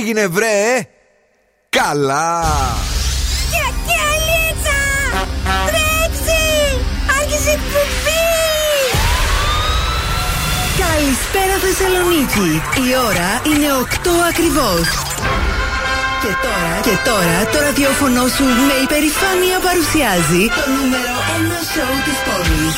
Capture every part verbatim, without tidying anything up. Έγινε βρε Καλά. Και Κελίτσα, τρέξει, άρχισε εκπομπή. Καλησπέρα Θεσσαλονίκη. Η ώρα είναι οκτώ ακριβώς. Και τώρα, και τώρα το ραδιόφωνο σου με υπερηφάνεια παρουσιάζει το νούμερο ένα σοου της πόλης.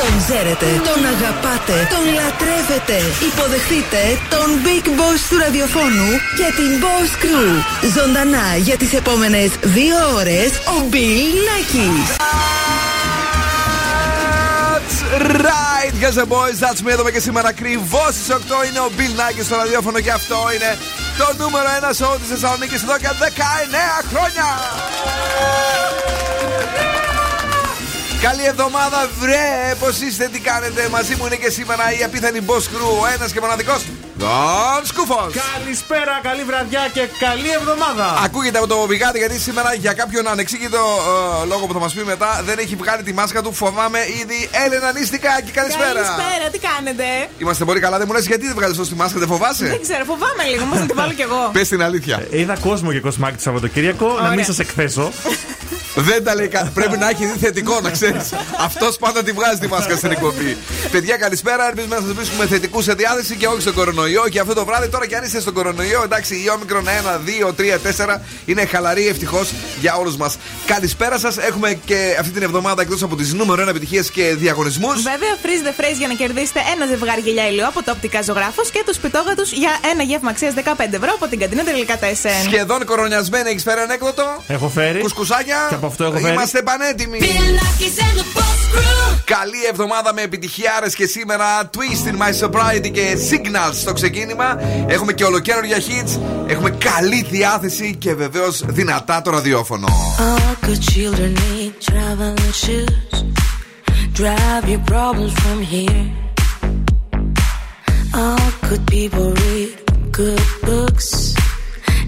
Τον ξέρετε, τον αγαπάτε, τον λατρεύετε. Υποδεχτείτε τον Big Boss του ραδιοφώνου και την Boss Crew. Ζωντανά για τις επόμενες δύο ώρες ο Bill Nakis. That's right, guys and boys. That's me εδώ και σήμερα ακριβώς στις οκτώ είναι ο Bill Nakis στο ραδιόφωνο και αυτό είναι το νούμερο ένα show της Θεσσαλονίκης εδώ και δεκαεννέα χρόνια. Καλή εβδομάδα, βρε! Πώς είστε, τι κάνετε, μαζί μου είναι και σήμερα η απίθανη Boss Crew, ο ένας και μοναδικός Δον Σκούφος. Καλησπέρα, καλή βραδιά και καλή εβδομάδα. Ακούγεται από το πηγάδι, γιατί σήμερα για κάποιον ανεξήγητο ε, λόγο που θα μας πει μετά δεν έχει βγάλει τη μάσκα του. Φοβάμαι ήδη. Έλενα Νίστικακη, καλησπέρα. Καλησπέρα, τι κάνετε. Είμαστε πολύ καλά, δεν μου λες γιατί δεν βγάλεις τόσο τη μάσκα, δεν φοβάσαι. Δεν ξέρω, φοβάμαι λίγο, όμως να την βάλω κι εγώ. Πες την αλήθεια. Ε, είδα κόσμο και κοσμάκι το Σαββατοκύριακο, ωραία. Να μην σας εκθέσω. Δεν τα λέει κάτι. Πρέπει να έχει δει θετικό, να ξέρεις. Αυτός πάντα τη βγάζει τη μάσκα στην εκπομπή. Παιδιά, καλησπέρα. Ελπίζουμε να σας βρίσκουμε θετικούς σε διάθεση και όχι στον κορονοϊό. Και αυτό το βράδυ, τώρα κι αν είστε στον κορονοϊό, εντάξει, η όμικρον ένα, δύο, τρία, τέσσερα είναι χαλαρή ευτυχώς για όλους μας. Καλησπέρα σας. Έχουμε και αυτή την εβδομάδα εκτός από τις νούμερο ένα επιτυχίες και διαγωνισμούς. Βέβαια, freeze the phrase για να κερδίσετε ένα ζευγάρι γυαλιά ηλιό από το Οπτικά Ζωγράφος και τους πιτόγατους για ένα γεύμα αξίας δεκαπέντε ευρώ από την καντίνα Τελικατέσεν. Σχεδόν κορονιασμένη, έχεις φέρει ανέκδοτο. Έχω φέρει. Κουσκουσάκια. Είμαστε πανέτοιμοι. Καλή εβδομάδα με επιτυχιάρες και σήμερα Twist in My Sobriety και Signals στο ξεκίνημα. Έχουμε και ολοκαίρια hits. Έχουμε καλή διάθεση και βεβαίως δυνατά το ραδιόφωνο.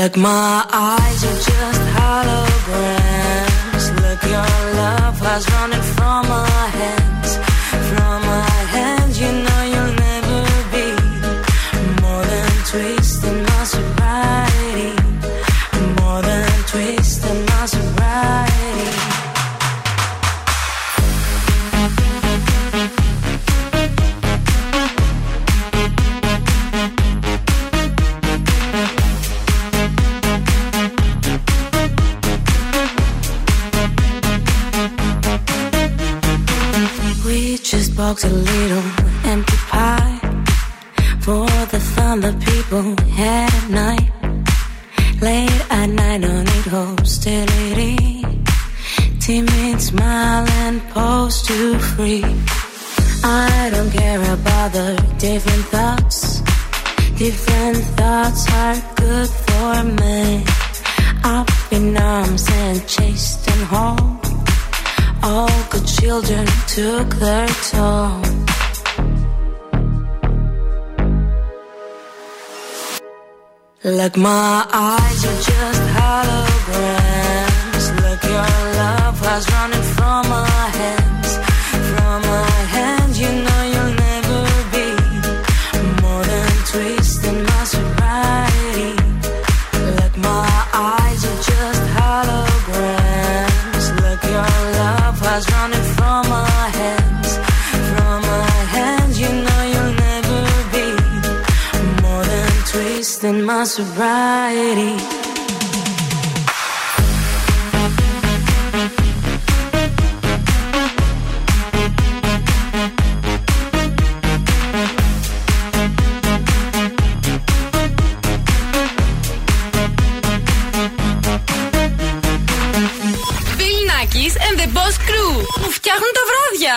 Like my eyes are just holograms. Look, your love has running from my hands. From my hands, you know you'll never be more than twisting my sobriety. More than twisting my sobriety. Just box a little empty pie for the fun that people had at night. Late at night, don't need hostility. Timid smile and pose to free. I don't care about the different thoughts. Different thoughts are good for me. Up in arms and chased and home. All good children took their toll. Like my eyes are just holograms. Look, your love has running from my hands. From my hands, you know you'll never be more than twisting my sobriety. Like my eyes are just holograms. Look, your love was running from my hands, from my hands. You know you'll never be more than twisting my sobriety. The Boss Crew που φτιάχνουν τα βράδια.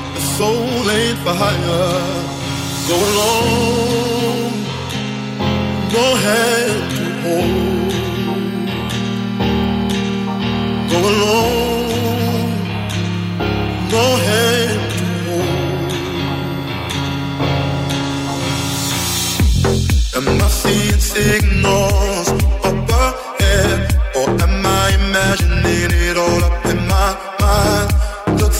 The soul ain't for hire. Go alone, no hand to hold. Go alone, no hand to hold. Am I seeing signals up ahead, or am I imagining it all up in my mind? Looks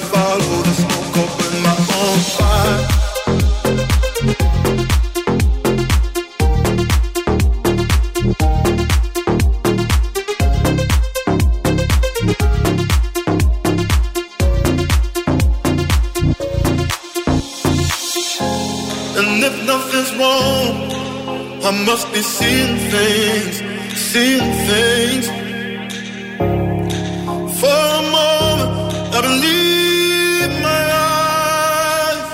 follow the smoke or burn my own fire? I must be seeing things, seeing things. For a moment, I believe my eyes.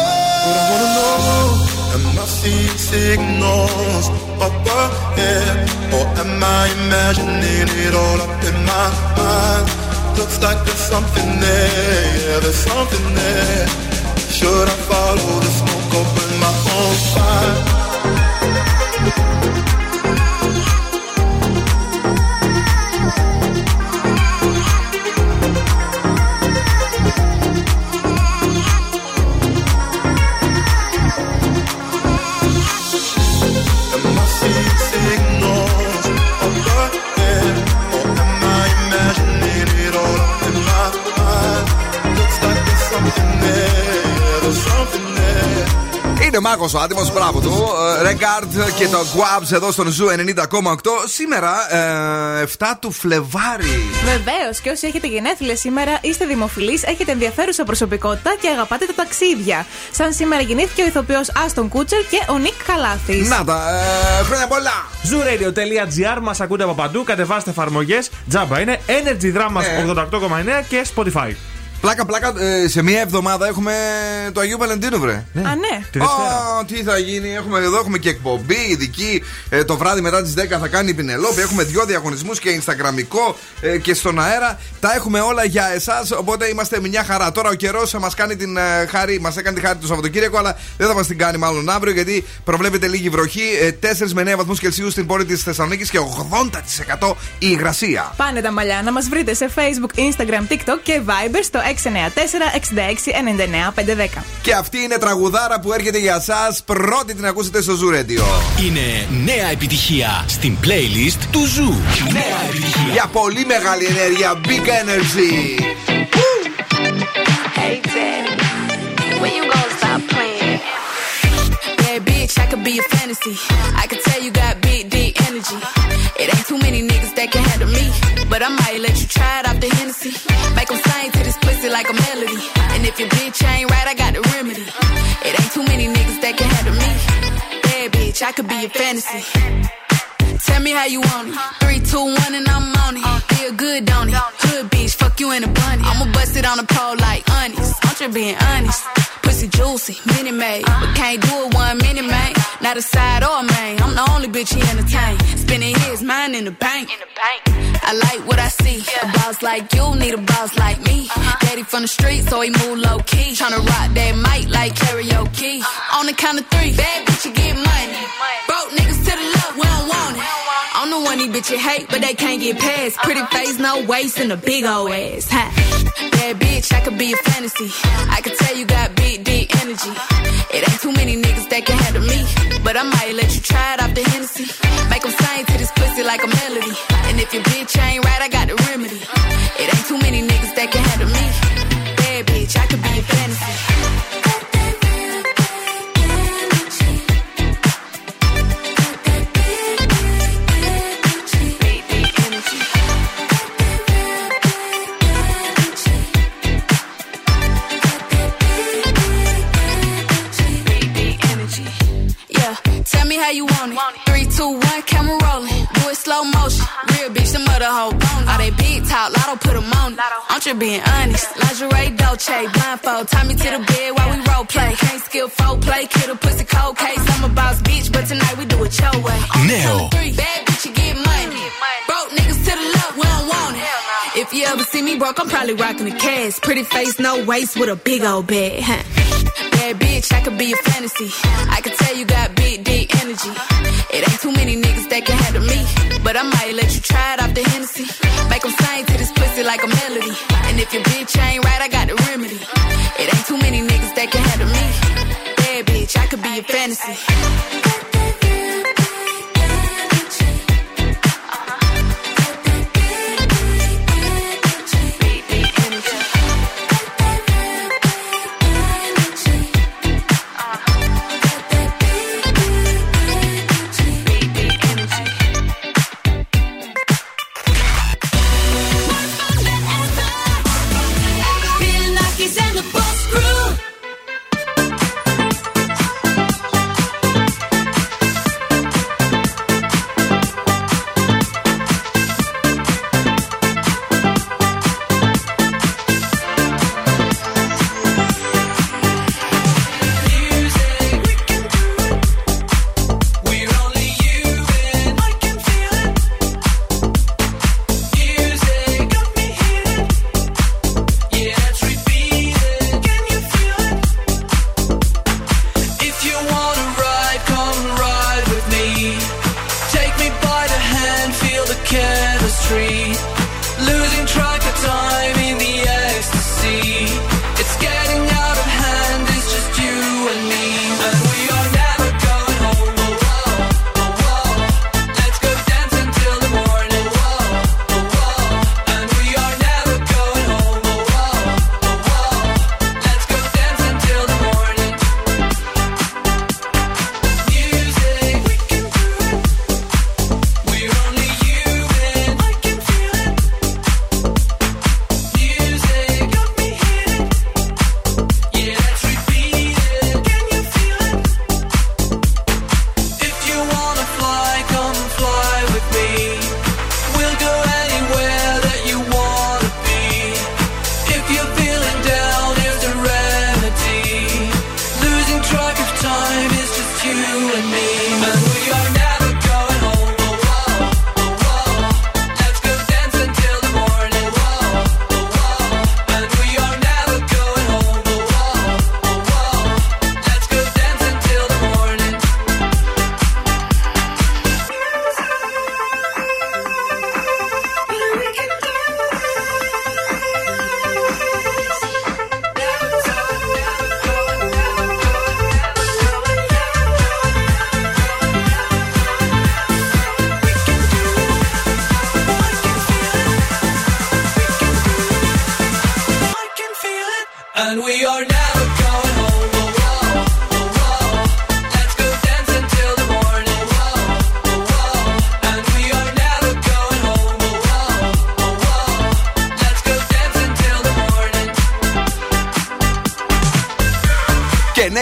Oh, but I wanna know, am I seeing signals up ahead, or am I imagining it all up in my mind? Looks like there's something there, yeah, there's something there. Should I follow the smoke or burn my own fire? Είναι μάγος ο άτιμος, μπράβο του. Ρεγκάρντ και το Guabs εδώ στον Ζου ενενήντα κόμμα οκτώ. Σήμερα ε, εφτά του Φλεβάρι. Βεβαίως, και όσοι έχετε γενέθλιες σήμερα, είστε δημοφιλείς, έχετε ενδιαφέρουσα προσωπικότητα και αγαπάτε τα ταξίδια. Σαν σήμερα γεννήθηκε ο ηθοποιός Άστον Κούτσα και ο Νίκ Καλά. Να τα, ε, χρόνια πολλά! ζου ρέιντιο τελεία τζι άρ, μας ακούτε από παντού, κατεβάστε εφαρμογές. Τζάμπα είναι Energy Dramas ε. ογδόντα οκτώ κόμμα εννέα και Spotify. Πλάκα, πλάκα, σε μία εβδομάδα έχουμε το Αγίου Βαλεντίνου, βρε. Ναι. Α, ναι. Τη oh, τι θα γίνει, έχουμε εδώ, έχουμε και εκπομπή ειδική. Ε, το βράδυ μετά τις δέκα θα κάνει η Πινελόπη. Έχουμε δυο διαγωνισμούς και Instagramικό ε, και στον αέρα. Τα έχουμε όλα για εσάς, οπότε είμαστε μια χαρά. Τώρα ο καιρός μας κάνει την ε, χάρη, μας έκανε τη χάρη το Σαββατοκύριακο, αλλά δεν θα μας την κάνει μάλλον αύριο, γιατί προβλέπεται λίγη βροχή. Ε, τέσσερα με εννέα βαθμούς Κελσίου στην πόλη της Θεσσαλονίκης και ογδόντα τοις εκατό η υγρασία. Πάνε τα μαλλιά, να μας βρείτε σε Facebook, Instagram, TikTok και Viber στο έξι εννιά τέσσερα εξήντα έξι ενενήντα εννέα πεντακόσια δέκα. Και αυτή είναι τραγουδάρα που έρχεται για σας. Πρώτη την ακούσετε στο Zoo Radio. Είναι νέα επιτυχία στην playlist του Zoo. Νέα επιτυχία. Για πολύ μεγάλη ενέργεια. Big energy. Hey Danny, when you gonna stop playing? Bad bitch, I could be a fantasy. I could tell you got big D energy. It ain't too many niggas that can handle me. But I might let you try it off the Hennessy. Make them sing to this pussy like a melody. And if your bitch ain't right, I got the remedy. It ain't too many niggas that can handle me. Bad bitch, I could be a fantasy. Tell me how you want it. Three, two, one, and I'm on it. Feel good, don't it? Hood bitch, fuck you in a bunny. I'ma bust it on the pole like honest. I'm just being honest. Pussy juicy, mini made, but can't do it one minute, man. Not a side or a main. I'm the only bitch he entertain. Spinning his mind in the bank. I like what I see. A boss like you need a boss like me. Daddy from the street, so he move low key. Tryna rock that mic like karaoke. On the count of three, bad bitch you get money. Broke niggas to the left, we don't want it. I'm the one these bitches hate, but they can't get past. Pretty face, no waist, and a big old ass. Huh? Bad bitch, I could be a fantasy. I could tell you got big D energy. It ain't too many niggas that can handle me, but I might let you try it off the Hennessy. Make them sing to this pussy like a melody, and if your bitch ain't right, I got the remedy. It ain't too many niggas that can handle me. Bad bitch, I could be your fantasy. How you want it? Three, two, one, camera rolling. Do it slow motion. Real bitch, the mother hoe bone. All they big talk, lotto put them on it. I'm just being honest. Lingerie, Dolce, blindfold. Tie me to the bed while we role play. Can't skill folk play, kill the pussy cold case. I'm a boss bitch, but tonight we do it your way. Neo. Bad bitch, you get money. Broke niggas to the left, we don't want it. If you ever see me broke, I'm probably rocking the cash. Pretty face, no waist, with a big old bag. Bad bitch, I could be a fantasy. I could tell you got big dick energy. It ain't too many niggas that can handle me, but I might let you try it off the Hennessy. Make them sing to this pussy like a melody, and if your bitch ain't right, I got the remedy. It ain't too many niggas that can handle me. Bad bitch, I could be a fantasy.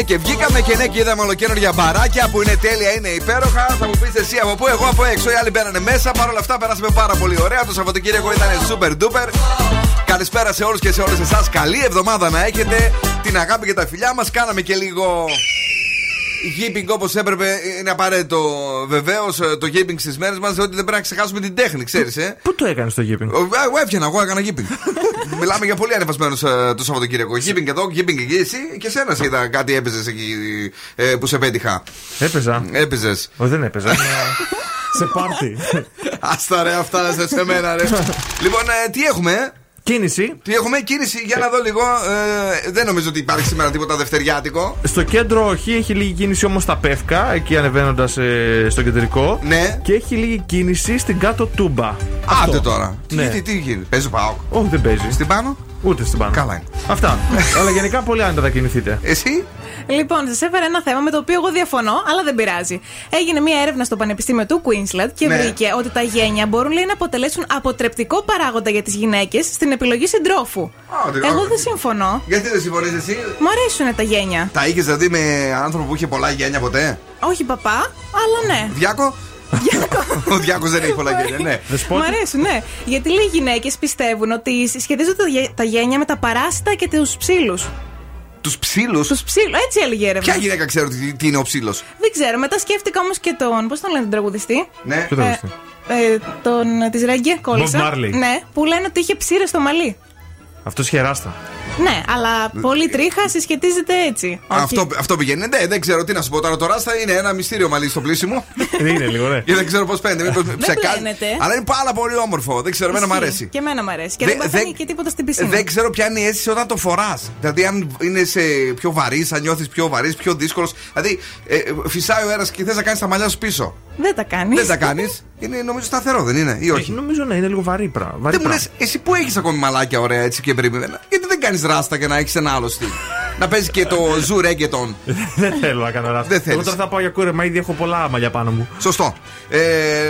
Και βγήκαμε και ναι, και είδαμε ολοκαίνουργια μπαράκια που είναι τέλεια, είναι υπέροχα. Θα μου πεις εσύ από πού, εγώ από έξω. Οι άλλοι μπαίνανε μέσα. Παρ' όλα αυτά, περάσαμε πάρα πολύ ωραία. Το Σαββατοκύριακο ήταν super duper. Καλησπέρα σε όλους και σε όλες εσάς. Καλή εβδομάδα να έχετε. Την αγάπη και τα φιλιά μας. Κάναμε και λίγο γίπινγκ όπως έπρεπε. Είναι απαραίτητο βεβαίως το γίπινγκ στις μέρες μας, διότι δεν πρέπει να ξεχάσουμε την τέχνη, ξέρεις. Ε? Πού το έκανες το γίπινγκ? Εγώ έφτιανα, εγώ έκανα γίπινγκ. Μιλάμε για πολύ ανεβασμένους ε, το Σαββατοκύριακο. Γίπινγκ εδώ, γίπινγκ εκεί. Εσύ και σένα είδα κάτι έπαιζες εκεί ε, που σε πέτυχα. Έπαιζα. Έπαιζες. Όχι, δεν έπαιζα. Σε πάρτι. Άστα ρε, αυτά σε μένα ρε. Λοιπόν, ε, τι έχουμε. Κίνηση. Τι έχουμε, κίνηση, για να δω λίγο. Ε, δεν νομίζω ότι υπάρχει σήμερα τίποτα δευτεριάτικο. Στο κέντρο όχι, έχει λίγη κίνηση όμως στα Πεύκα, εκεί ανεβαίνοντας ε, στο κεντρικό. Ναι. Και έχει λίγη κίνηση στην κάτω Τούμπα. Άντε τώρα. Ναι. Τι, τι, τι γίνεται, παίζει ο ΠΑΟΚ? Όχι, δεν παίζει. Στην πάνω? Ούτε στην πάνω. Καλά είναι. Αυτά. Αλλά γενικά πολύ άνετα θα κινηθείτε. Εσύ. Λοιπόν, σας έφερα ένα θέμα με το οποίο εγώ διαφωνώ, αλλά δεν πειράζει. Έγινε μια έρευνα στο Πανεπιστήμιο του Queensland και ναι. βρήκε ότι τα γένια μπορούν, λέει, να αποτελέσουν αποτρεπτικό παράγοντα για τις γυναίκες στην επιλογή συντρόφου. Oh, εγώ oh. δεν συμφωνώ. Γιατί δεν συμφωνείς εσύ? Μου αρέσουν τα γένια. Τα είχες δηλαδή με άνθρωπο που είχε πολλά γένια ποτέ? Όχι παπά, αλλά ναι. Διάκο. Ο Διάκος δεν έχει πολλά γένια, ναι. Μ' αρέσουν, ναι. Γιατί λέει οι γυναίκες πιστεύουν ότι σχετίζονται τα γένια με τα παράσιτα και τους ψήλους. Τους ψήλους? Τους ψήλους, έτσι έλεγε έρευνα. Ποια γυναίκα ξέρω τι, τι είναι ο ψήλος? Δεν ξέρω, μετά σκέφτηκα όμως και τον. Πώς τον λένε τον τραγουδιστή? Ναι. Ποιο τραγουδιστή? Ε, τον της Ρέγγε, κόλλησα. Ναι, που λένε ότι είχε ψήρες στο μαλλί. Αυτός είχε ράστα. Ναι, αλλά πολύ τρίχα συσχετίζεται έτσι. Αυτό, αυτό πηγαίνει. Ναι, δεν ξέρω τι να σου πω τώρα. Το ράστα είναι ένα μυστήριο μαλλί στο πλήσιμο. Είναι λίγο, ναι. Δεν ξέρω πώς παίρνει. Αλλά είναι πάρα πολύ όμορφο. Δεν ξέρω, εμένα μου αρέσει. Και εμένα μου αρέσει. Και δεν παθαίνει και τίποτα στην πισίνα. Δεν ξέρω ποια είναι η αίσθηση όταν το φοράς. Δηλαδή, αν είναι πιο βαρύς, αν νιώθεις πιο βαρύς, πιο δύσκολος. Δηλαδή, φυσάει ο αέρας και θες να κάνεις τα μαλλιά σου πίσω. Δεν τα κάνεις. Δεν τα κάνεις. Είναι νομίζω σταθερό, δεν είναι? Ή όχι? Νομίζω να είναι λίγο βαρύ πράγμα. Δεν μου λες, εσύ που έχεις ακόμη μαλάκια ωραία έτσι και περίμενα, γιατί δεν κάνεις ράστα και να έχεις ένα άλλο στυλ? Να παίζει και το ζου ρέγκετον. Δεν θέλω να κάνω ράστα. Εγώ τώρα θα πάω για κούρεμα, ήδη έχω πολλά μαλλιά πάνω μου. Σωστό. Ε,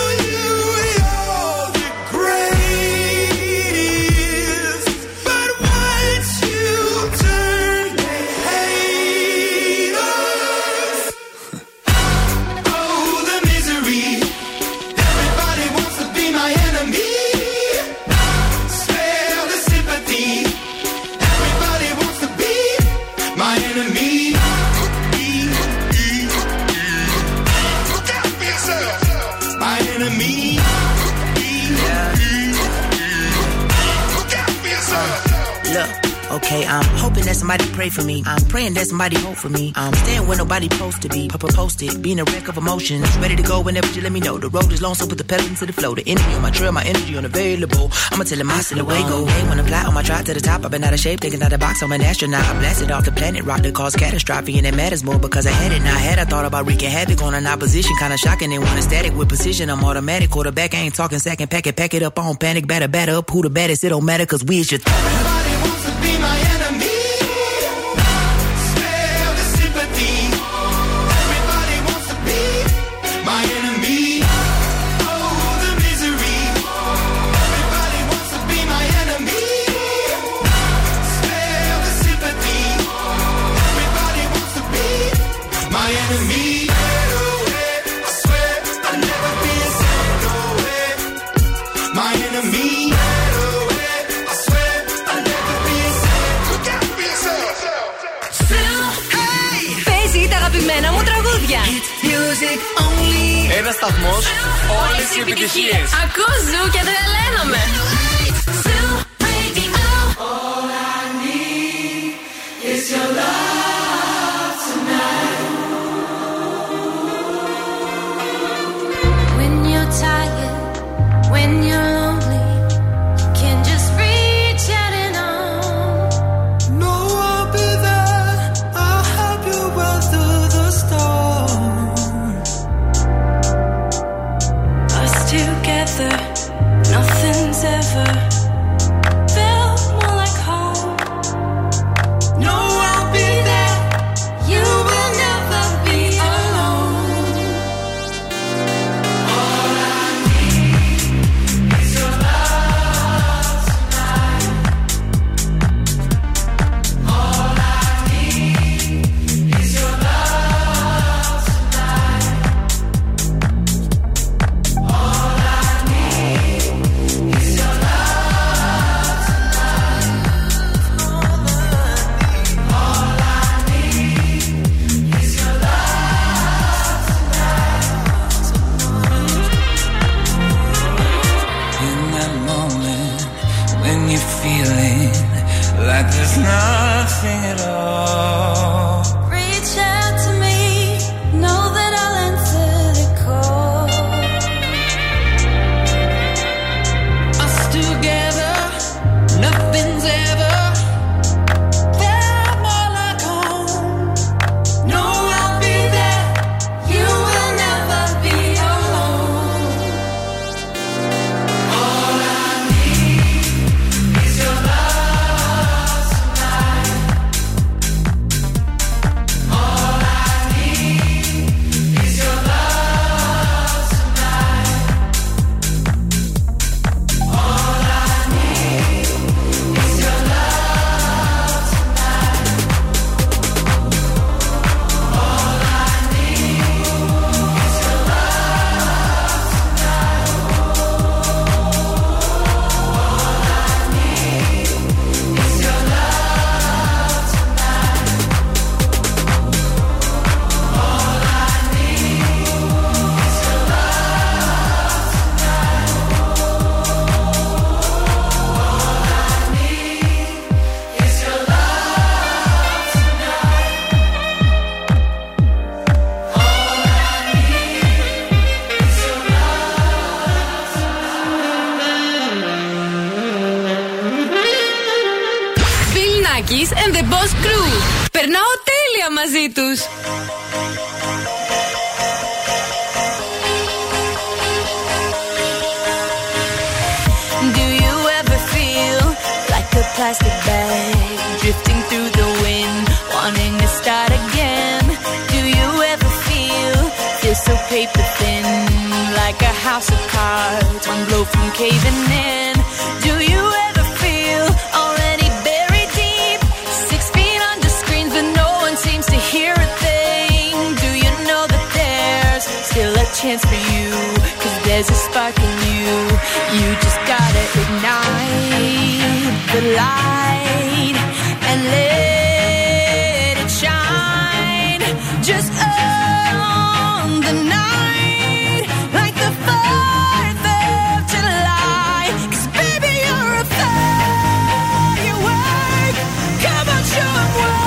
Okay, I'm hoping that somebody pray for me. I'm praying that somebody hope for me. I'm staying where nobody supposed to be. Papa posted, being a wreck of emotions. Ready to go whenever you let me know. The road is long, so put the pedal into the flow. The energy on my trail, my energy unavailable. I'ma tell him I still away go. Hey, when I fly on my drive to the top, I've been out of shape, taking out of box, I'm an astronaut. I blasted off the planet, rock that caused catastrophe, and it matters more because I had it. Now I had, I thought about wreaking havoc on an opposition. Kinda shocking, they want a static with precision. I'm automatic, quarterback, I ain't talking second packet. Pack it up, I don't panic, batter, batter up. Who the baddest? It don't matter, cause we is your th- be my enemy. Spare the sympathy. Everybody wants to be my enemy. Oh, the misery. Everybody wants to be my enemy. Spare the sympathy. Everybody wants to be my enemy. I swear I'll never be a second. My enemy. Αγαπημένα μου τραγούδια. Ένα σταθμό, όλες οι επιτυχίες. Ακούω Ζου και τρελαίνομαι. All I need is your love. nothing at all. Reach out to me, know that I'll answer the call. Us together, nothing's ever felt more like home. No, I'll be there, you will never be alone. All I need is your love tonight. All I need is your love tonight. All I need is your love tonight. All I need is your love tonight. All I need is your love tonight. All I need is your love tonight. All I need is your love tonight. All I need is your love tonight. Bill Nakis and the Boss Crew. Περνάω τέλεια μαζί τους. Do you ever feel like a plastic bag drifting through the wind, wanting to start again? Do you ever feel feel so paper thin, like a house of cards, one blow from caving in? Do you ever feel already buried deep, six feet under screens, but no one seems to hear a thing? Do you know that there's still a chance for you? 'Cause there's a spark in you, you just gotta ignite the light and let it shine. Just own the night like the fourth of July. 'Cause baby, you're a firework. Come on, show 'em what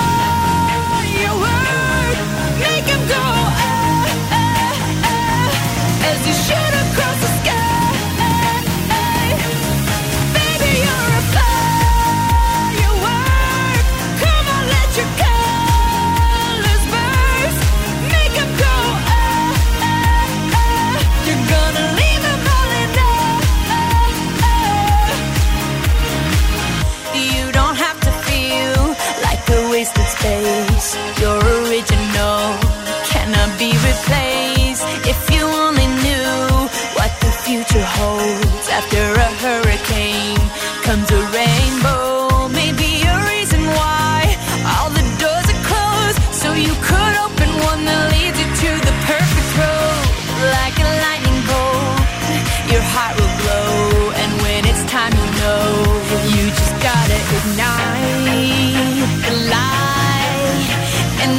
you're worth. Make 'em go ah, ah, ah, as you shoot across the sky. Baby, you're a firework. Come on, let your colors burst. Make 'em go ah, ah, ah. You're gonna leave 'em all in awe. You don't have to feel like a wasted space. Your original cannot be replaced. If you only knew what the future holds, after a hurricane comes a rainbow. Maybe a reason why all the doors are closed, so you could open one that leads you to the perfect road. Like a lightning bolt, your heart will glow, and when it's time you know, you just gotta ignite the light and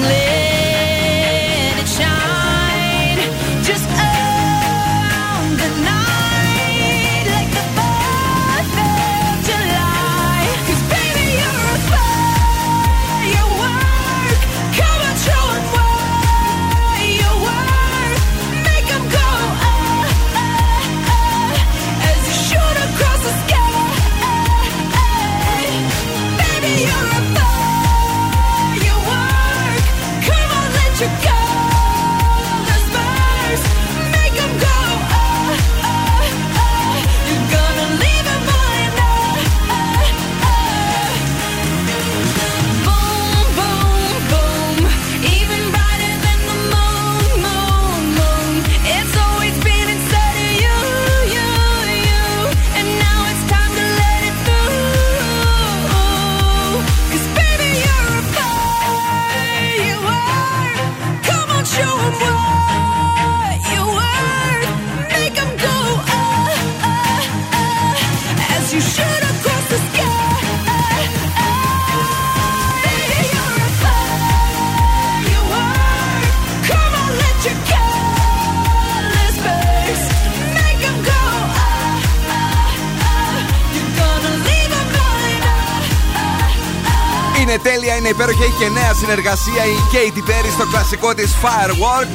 είναι τέλεια, είναι υπέροχη. Έχει και νέα συνεργασία η Katie Perry στο κλασικό της Firework.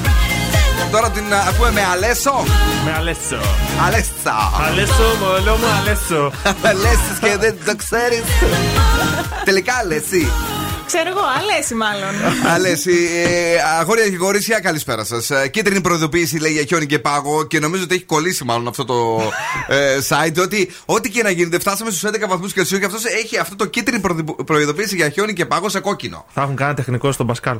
Τώρα την ακούμε με Alesso. Με Alesso. Alesso. Alesso, μόλο μου, Alesso. Αλέσσις και δεν το ξέρεις. Τελικά Αλέσσι. Ξέρω εγώ, Αλέσσι μάλλον. Αλέσσι, αγόρια και κορίτσια, καλησπέρα σας. Κίτρινη προειδοποίηση λέει για χιόνι και πάγο και νομίζω ότι έχει κολλήσει μάλλον αυτό το ε, site. Ότι ό,τι και να γίνεται, φτάσαμε στους έντεκα βαθμούς Κελσίου και αυτός έχει αυτό το κίτρινη προειδοποίηση για χιόνι και πάγο σε κόκκινο. Θα έχουν κάνει τεχνικό στον Πασκάλ.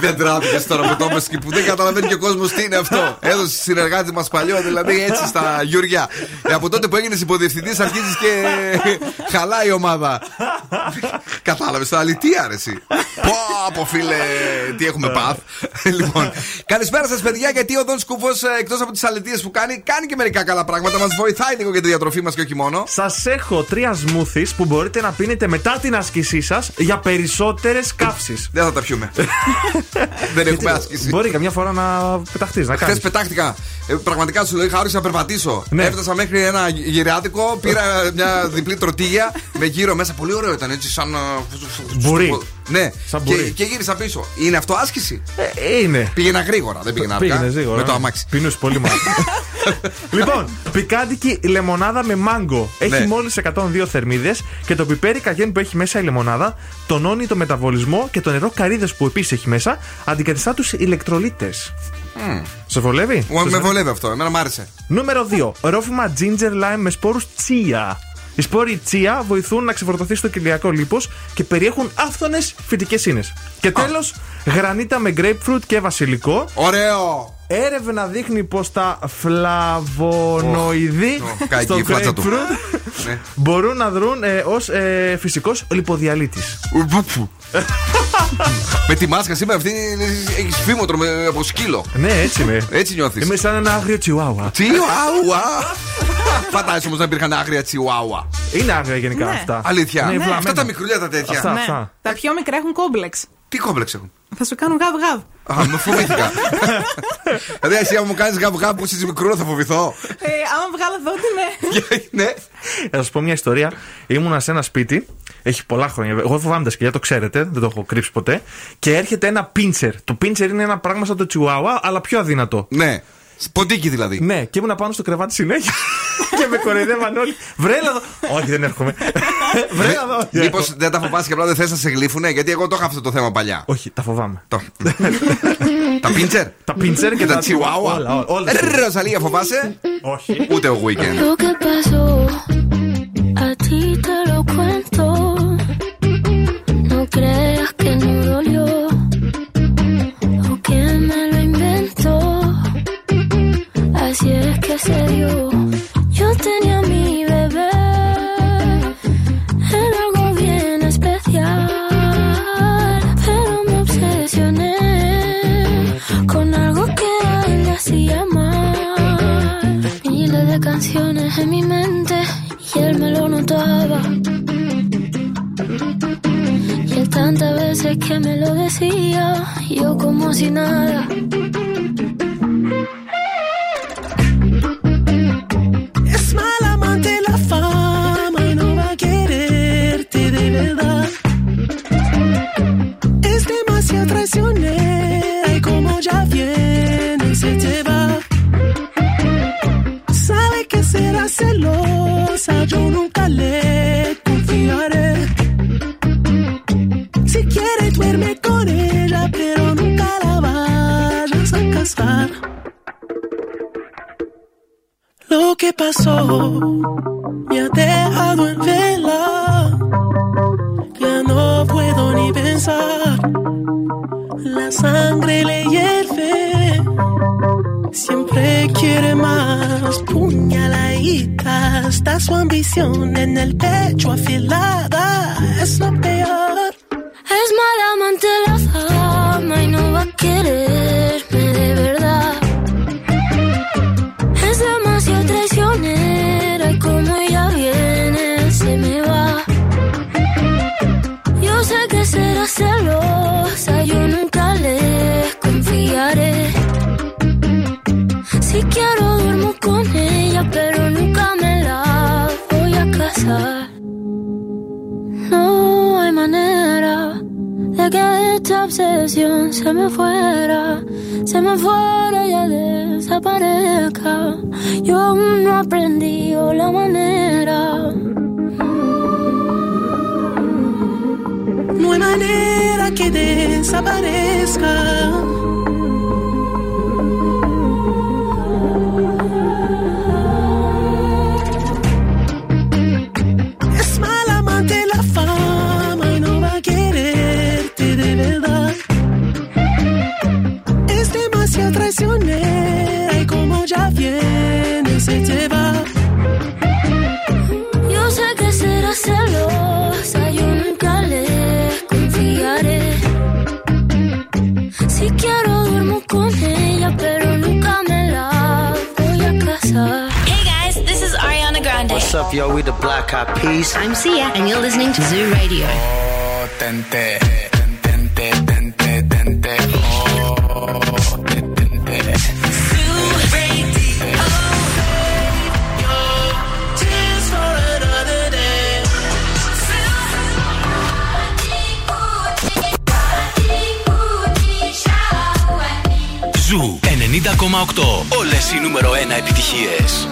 Δεν τράβηκε τώρα με το μεσκι που δεν καταλαβαίνει και ο κόσμος τι είναι αυτό. Έδωσε συνεργάτη μας παλιό, δηλαδή έτσι στα Γιουριά. Ε, από τότε που έγινες υποδιευθυντής αρχίζεις και χαλάει η ομάδα. Κατάλαβες το αλητή άρεση. Πω από φίλε, τι έχουμε πάθ. Λοιπόν, καλησπέρα σας παιδιά, γιατί ο Δον Σκούφος εκτός από τις αλητίες που κάνει, κάνει και μερικά καλά πράγματα. Μας βοηθάει λίγο για τη διατροφή μας και όχι μόνο. Σας έχω τρία σμούθις που μπορείτε να πίνετε μετά την άσκησή σας για περισσότερες καύσεις. Δεν θα τα πιούμε. Δεν έχουμε άσκηση. Μπορεί καμιά φορά να πεταχτείς, να κάνεις. Χθες πετάχτηκα. Ε, πραγματικά σου λέω: χάρησα να περπατήσω. Ναι. Έφτασα μέχρι ένα γυριάτικο, πήρα μια διπλή τροτίγια με γύρω μέσα. Πολύ ωραίο ήταν έτσι, σαν. Μπορεί. Ναι, σαν και, και γύρισα πίσω. Είναι αυτό άσκηση? Ε, είναι. Πήγαινα γρήγορα, δεν πήγαινα αργά. Με το αμάξι. Πίνουσε πολύ μάλλον. Λοιπόν, πικάντικη λεμονάδα με μάγκο. Έχει ναι. μόλις εκατόν δύο θερμίδες και το πιπέρι καγέν που έχει μέσα η λεμονάδα τονώνει το μεταβολισμό και το νερό καρύδες που επίσης έχει μέσα αντικαθιστά τους ηλεκτρολίτες. Mm. Σε βολεύει? Με σαν... βολεύει αυτό, εμένα μ' άρεσε. Νούμερο δύο. Ρόφημα ginger lime με σπόρους τσία. Οι σπόροι τσία βοηθούν να ξεφορτωθεί στο κοιλιακό λίπος και περιέχουν άφθονες φυτικές ίνες. Και τέλος, oh. γρανίτα με grapefruit και βασιλικό. Ωραίο! Έρευνα δείχνει πως τα φλαβονοειδή oh. στο oh. grapefruit μπορούν να δρουν ε, ως ε, φυσικός λιποδιαλύτης. Με τη μάσκα σήμερα αυτή έχει φήμωτρο από σκύλο. Ναι, έτσι με. Έτσι νιώθεις. Είμαι σαν ένα άγριο τσιουάουα. Τσιουάουα! Φαντάζομαι όμως να υπήρχαν άγρια τσιουάουα. Είναι άγρια γενικά αυτά. Αλήθεια. Αυτά τα μικρούλια τα τέτοια. Τα πιο μικρά έχουν κόμπλεξ. Τι κόμπλεξ έχουν? Θα σου κάνουν γαβ-γαβ. Α, με φοβήθηκα. Δηλαδή, εσύ άμα μου κάνεις γαβ-γαβ που είσαι μικρό, θα φοβηθώ. Άμα βγάλω δόντι, ναι. Θα σας πω μια ιστορία. Ήμουνα σε ένα σπίτι. Έχει πολλά χρόνια. Εγώ φοβάμαι τα σκυλιά, το ξέρετε, δεν το έχω κρύψει ποτέ. Και έρχεται ένα πίντσερ. Το πίντσερ είναι ένα πράγμα σαν το τσιουάουα, αλλά πιο αδύνατο. Ναι. Ποντίκι δηλαδή. Ναι, και ήμουν πάνω στο κρεβάτι συνέχεια. Και με κοροϊδεύαν όλοι. Βρέλα εδώ. Όχι, δεν έρχομαι. Βρέλα εδώ. Μήπως δεν τα φοβάσαι και απλά δεν θες να σε γλύφουνε? Γιατί εγώ το είχα αυτό το θέμα παλιά. Όχι, τα φοβάμαι. Τα πίντσερ. Τα πίντσερ και τα τσιουάουα. Όλα. Ροζαλία φοβάσαι? Όχι. Ούτε ο weekend. A ti te lo cuento, no creas que no dolió o que me lo inventó, así es que se dio. Yo tenía a mi bebé, era algo bien especial, pero me obsesioné con algo que a él le hacía mal. Miles de canciones en mi mente. Y él me lo notaba. Y él tantas veces que me lo decía, yo como si nada. Es mal amante la fama y no va a quererte de verdad. Es demasiado traicionera y como ya viene se te va. Sabe que será celosa, yo nunca le confiaré. Si quiere duerme con ella, pero nunca la vayas a casar. Lo que pasó me ha dejado en vela. Ya no puedo ni pensar. La sangre le hierve. Siempre quiere más, puñaladita, está su ambición en el pecho afilada, es lo peor. Es mala amante la fama y no va a quererme de verdad. Es demasiado traicionera y como ella viene se me va. Yo sé que será celosa, yo nunca le confiaré. Si quiero duermo con ella, pero nunca me la voy a casar. manera de que esta obsesión se me fuera, se me fuera y ya desaparezca. Yo aún no aprendí la manera. No hay manera que desaparezca. Traicionera y como ya viene se te va. Yo sé que serás celosa, yo nunca le confiaré. Si quiero duermo con ella, pero nunca me la voy a casar. Hey guys, this is Ariana Grande. What's up, yo? We the Black Eyed Peas. I'm Sia, and you're listening to Zoo Radio. Oh, tente, tente, tente, tente, oh, tente. Ζου ενενήντα κόμμα οκτώ. Όλες οι νούμερο ένα επιτυχίες.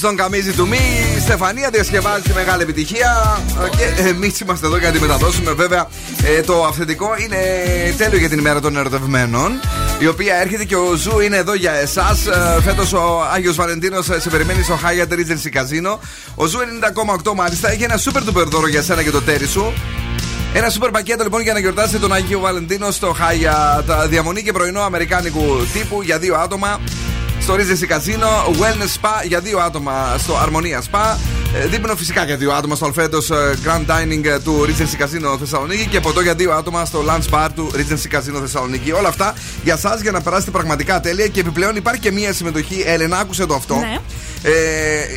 Στον καμίζι του Μη, η Στεφανία διασκευάζει τη μεγάλη επιτυχία και εμείς είμαστε εδώ για να τη μεταδώσουμε. Βέβαια, ε, το αυθεντικό είναι τέλειο για την ημέρα των ερωτευμένων, η οποία έρχεται και ο Ζου είναι εδώ για εσάς. Φέτος ο Άγιος Βαλεντίνος σε περιμένει στο Hyatt Regency Casino. Ο Ζου ενενήντα κόμμα οκτώ μάλιστα έχει ένα σούπερ τούπερ δώρο για σένα και το τέρι σου. Ένα σούπερ πακέτο λοιπόν για να γιορτάσετε τον Άγιο Βαλεντίνο στο Hyatt. Διαμονή και πρωινό αμερικάνικου τύπου για δύο άτομα. Στο Regency Casino, Wellness Spa για δύο άτομα στο Αρμονία Spa. Δείπνο φυσικά για δύο άτομα στο Alphedos Grand Dining του Regency Casino Θεσσαλονίκη και ποτό για δύο άτομα στο Lunch Bar του Regency Casino Θεσσαλονίκη. Όλα αυτά για σας για να περάσετε πραγματικά τέλεια και επιπλέον υπάρχει και μία συμμετοχή. Έλενα, άκουσε το αυτό. Ναι. Ε,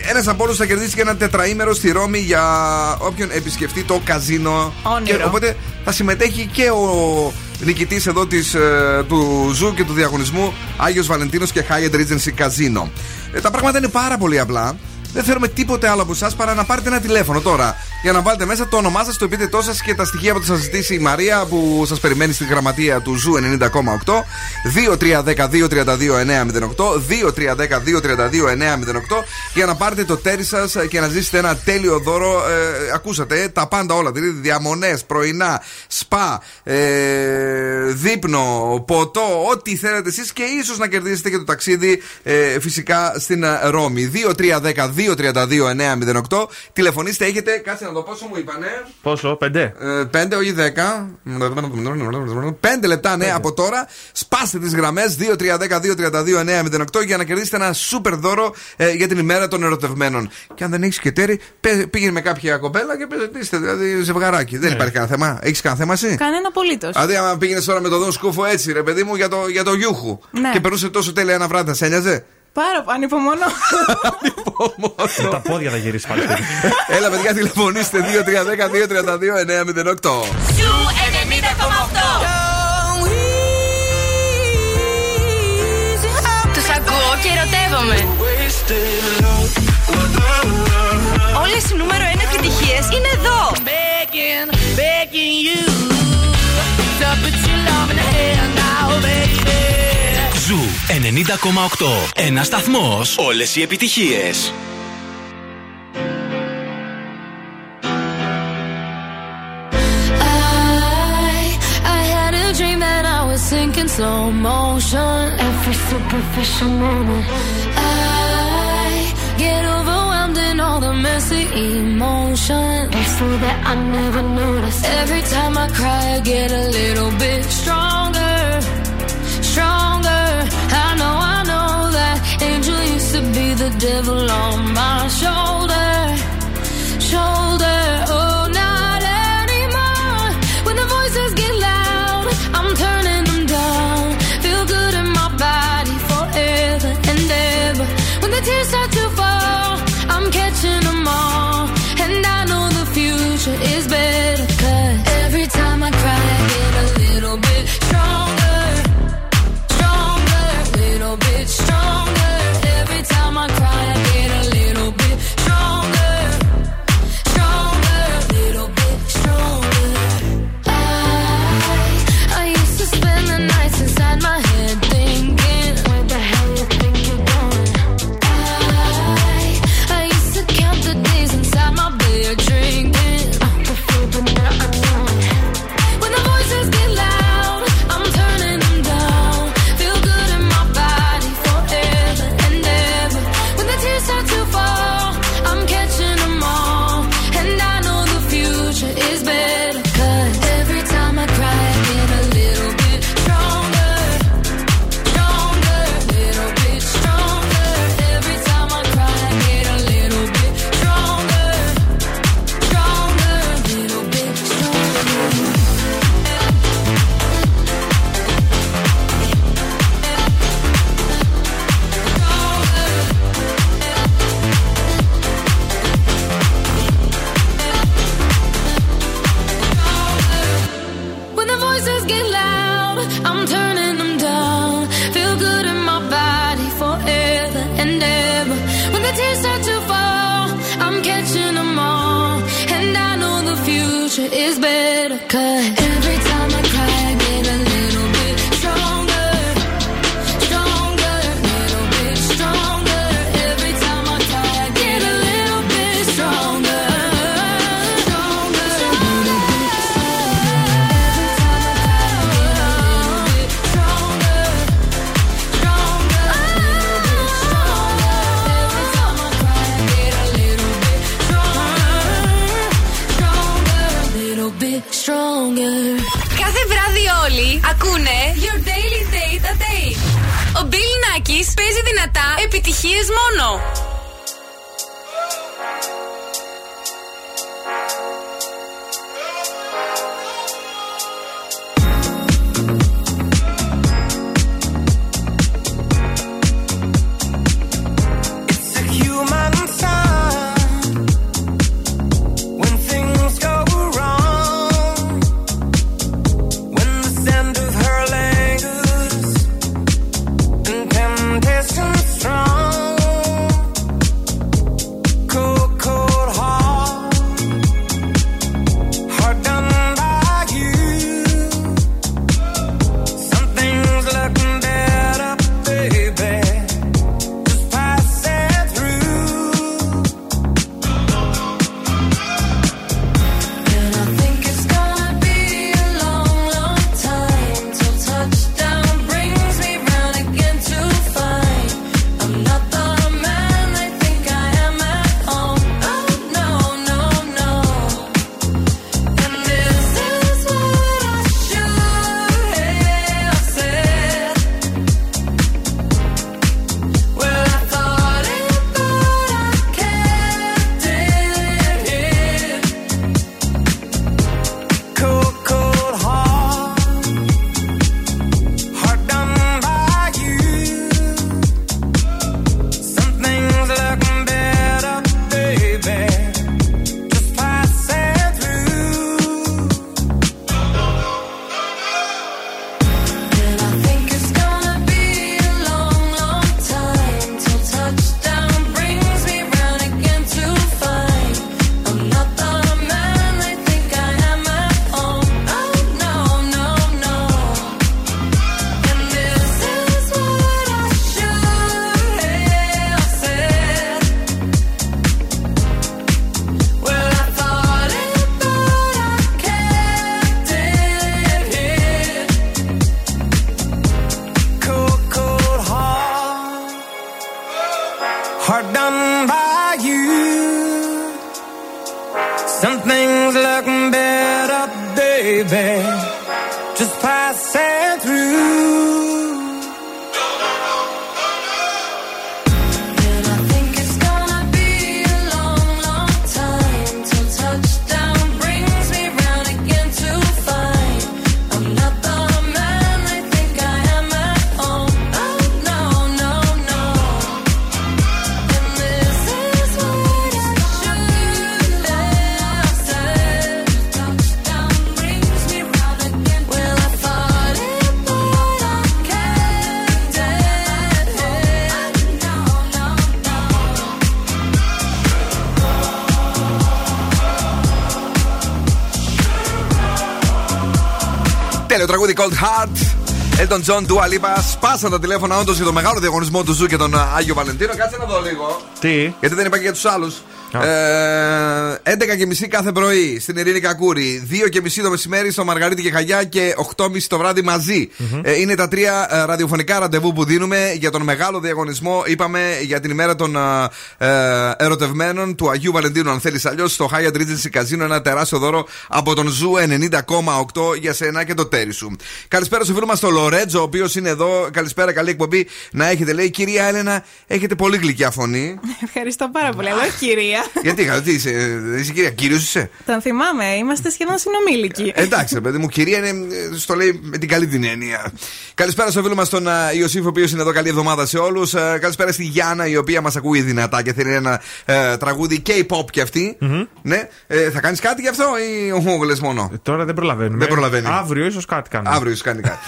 ένας από όλους θα κερδίσει και ένα τετραήμερο στη Ρώμη για όποιον επισκεφτεί το καζίνο. Και, οπότε θα συμμετέχει και ο νικητής εδώ της, του Ζου και του διαγωνισμού Άγιος Βαλεντίνος και Hyatt Regency Casino. Ε, τα πράγματα είναι πάρα πολύ απλά. Δεν θέλουμε τίποτε άλλο από εσάς παρά να πάρετε ένα τηλέφωνο τώρα για να βάλετε μέσα το όνομά σας, το επίθετό σας και τα στοιχεία που θα σας ζητήσει η Μαρία που σας περιμένει στη γραμματεία του Ζου ενενήντα κόμμα οκτώ. Δύο τρία δέκα δύο τρία δύο εννιά μηδέν οκτώ δύο τρία δέκα δύο τρία δύο εννιά μηδέν οκτώ για να πάρετε το τέρι σας και να ζήσετε ένα τέλειο δώρο. ε, Ακούσατε ε, τα πάντα όλα, δηλαδή διαμονές, πρωινά, σπα, ε, δείπνο, ποτό, ό,τι θέλετε εσείς και ίσως να κερδίσετε και το ταξίδι ε, φυσικά στην Ρώμη. Δύο τρία δέκα δύο τρία δύο εννιά μηδέν οκτώ. Τηλεφωνήστε, έχετε. Κάτσε να το πόσο μου είπανε. Πόσο, πέντε. Πέντε, όχι δέκα. Πέντε λεπτά, ναι, πέντε. Από τώρα. Σπάστε τις γραμμές δύο τρία δέκα δύο τρία δύο εννιά μηδέν οκτώ για να κερδίσετε ένα σούπερ δώρο ε, για την ημέρα των ερωτευμένων. Και αν δεν έχεις και τέρι, πήγαινε με κάποια κοπέλα και παίζετε. Δηλαδή ζευγαράκι. Δεν υπάρχει κανένα θέμα. Έχεις κανένα θέμα εσύ? Κανένα απολύτως. Δηλαδή, αν πήγαινε τώρα με το δόν σκούφο έτσι, ρε παιδί μου, για το, για το γιούχου. Ναι. Και περνούσε τόσο τέλεια ένα βράδυ, σε ένοιαζε? Πάρα πολύ, ανυπομονώ. Με τα πόδια θα γυρίσει πάλι. Έλα, παιδιά, τηλεφωνήστε δύο τρία δέκα δύο τρία δύο εννιά μηδέν οκτώ. Τους ακούω και ερωτεύομαι. Όλες οι νούμερο ένα επιτυχίες είναι εδώ. ενενήντα κόμμα οκτώ. Ένας σταθμός, όλες οι επιτυχίες. I, I had a dream that I was sinking slow motion. Every superficial moment I get overwhelmed in all the messy emotion. It's so that I never noticed. Every time I cry I get a little bit stronger. Stronger. I know, I know that angel used to be the devil on my shoulder, shoulder. Oh, not anymore. When the voices get loud, I'm turning them down. Feel good in my body forever and ever. When the tears start to fall, I'm catching them all. And I know the future is better, 'cause every time I cry, I get a little bit stronger. Bit stronger. Every time I cry, I get a little bit stronger, stronger, little bit stronger. I I used to spend the nights inside my head thinking, where the hell you think you're going? I I used to count the days inside my bed drinking, I feel but now I'm not. When the voices get loud, I'm turning them down. Feel good in my body. Start to fall, I'm catching them all, and I know the future is better, 'cause every time I cry I get a little bit stronger, stronger, little bit stronger. Every time I cry I get a little bit stronger, stronger, little bit stronger. Get loud, I'm turning them down. Feel good in my body forever and ever. When the tears start to fall, I'm catching them all. And I know the future is better, 'cause every time I cry, I get a little bit stronger. Stronger, little bit stronger. Every time I cry, I get a little bit stronger. Stronger. Κάθε βράδυ όλοι ακούνε Your Daily Date at eight. Ο Bill Nakis παίζει δυνατά επιτυχίες μόνο. It's like you Some things look better, baby, just passing through. Τέλειο τραγούδι Cold Heart, Elton John, Dua Lipa. Σπάσαν τα τηλέφωνα όντως για τον μεγάλο διαγωνισμό του Ζου και τον Άγιο Βαλεντίνο. Κάτσε να δω λίγο. Τι? Γιατί δεν είπα και για τους άλλους. Oh. Ε, έντεκα και μισή κάθε πρωί στην Ειρήνη Κακούρη, δύο και μισή το μεσημέρι στο Μαργαρίτη και Χαγιά και οκτώ και μισή το βράδυ μαζί. Mm-hmm. Ε, είναι τα τρία ε, ραδιοφωνικά ραντεβού που δίνουμε για τον μεγάλο διαγωνισμό. Είπαμε για την ημέρα των ε, ε, ερωτευμένων του Αγίου Βαλεντίνου. Αν θέλεις αλλιώς, στο Hyatt Regency Casino, ένα τεράστιο δώρο από τον Ζου ενενήντα κόμμα οκτώ για σένα και το τέρι σου. Καλησπέρα στο φίλο μας τον Λορέτζο, ο οποίος είναι εδώ. Καλησπέρα, καλή εκπομπή να έχετε. Λέει, κυρία Έλενα, έχετε πολύ γλυκιά φωνή. Ευχαριστώ πάρα πολύ. Εγώ, κυρία. Γιατί είχα, τι είσαι, είσαι κυρία, κύριος είσαι. Τον θυμάμαι, είμαστε σχεδόν συνομήλικοι. Εντάξει, παιδί μου, κυρία είναι, στο λέει με την καλή την έννοια. Καλησπέρα στο φίλο μας τον uh, Ιωσήφ, ο οποίος είναι εδώ. Καλή εβδομάδα σε όλους. Uh, καλησπέρα στη Γιάννα, η οποία μας ακούει δυνατά και θέλει ένα uh, τραγούδι K-pop κι αυτή. Mm-hmm. Ναι. Ε, θα κάνεις κάτι γι' αυτό ή οχόγλες μόνο? Ε, τώρα δεν προλαβαίνουμε. Δεν προλαβαίνει. Αύριο ίσως κάτι κάνουμε. Αύριο ίσως κάνει κάτι.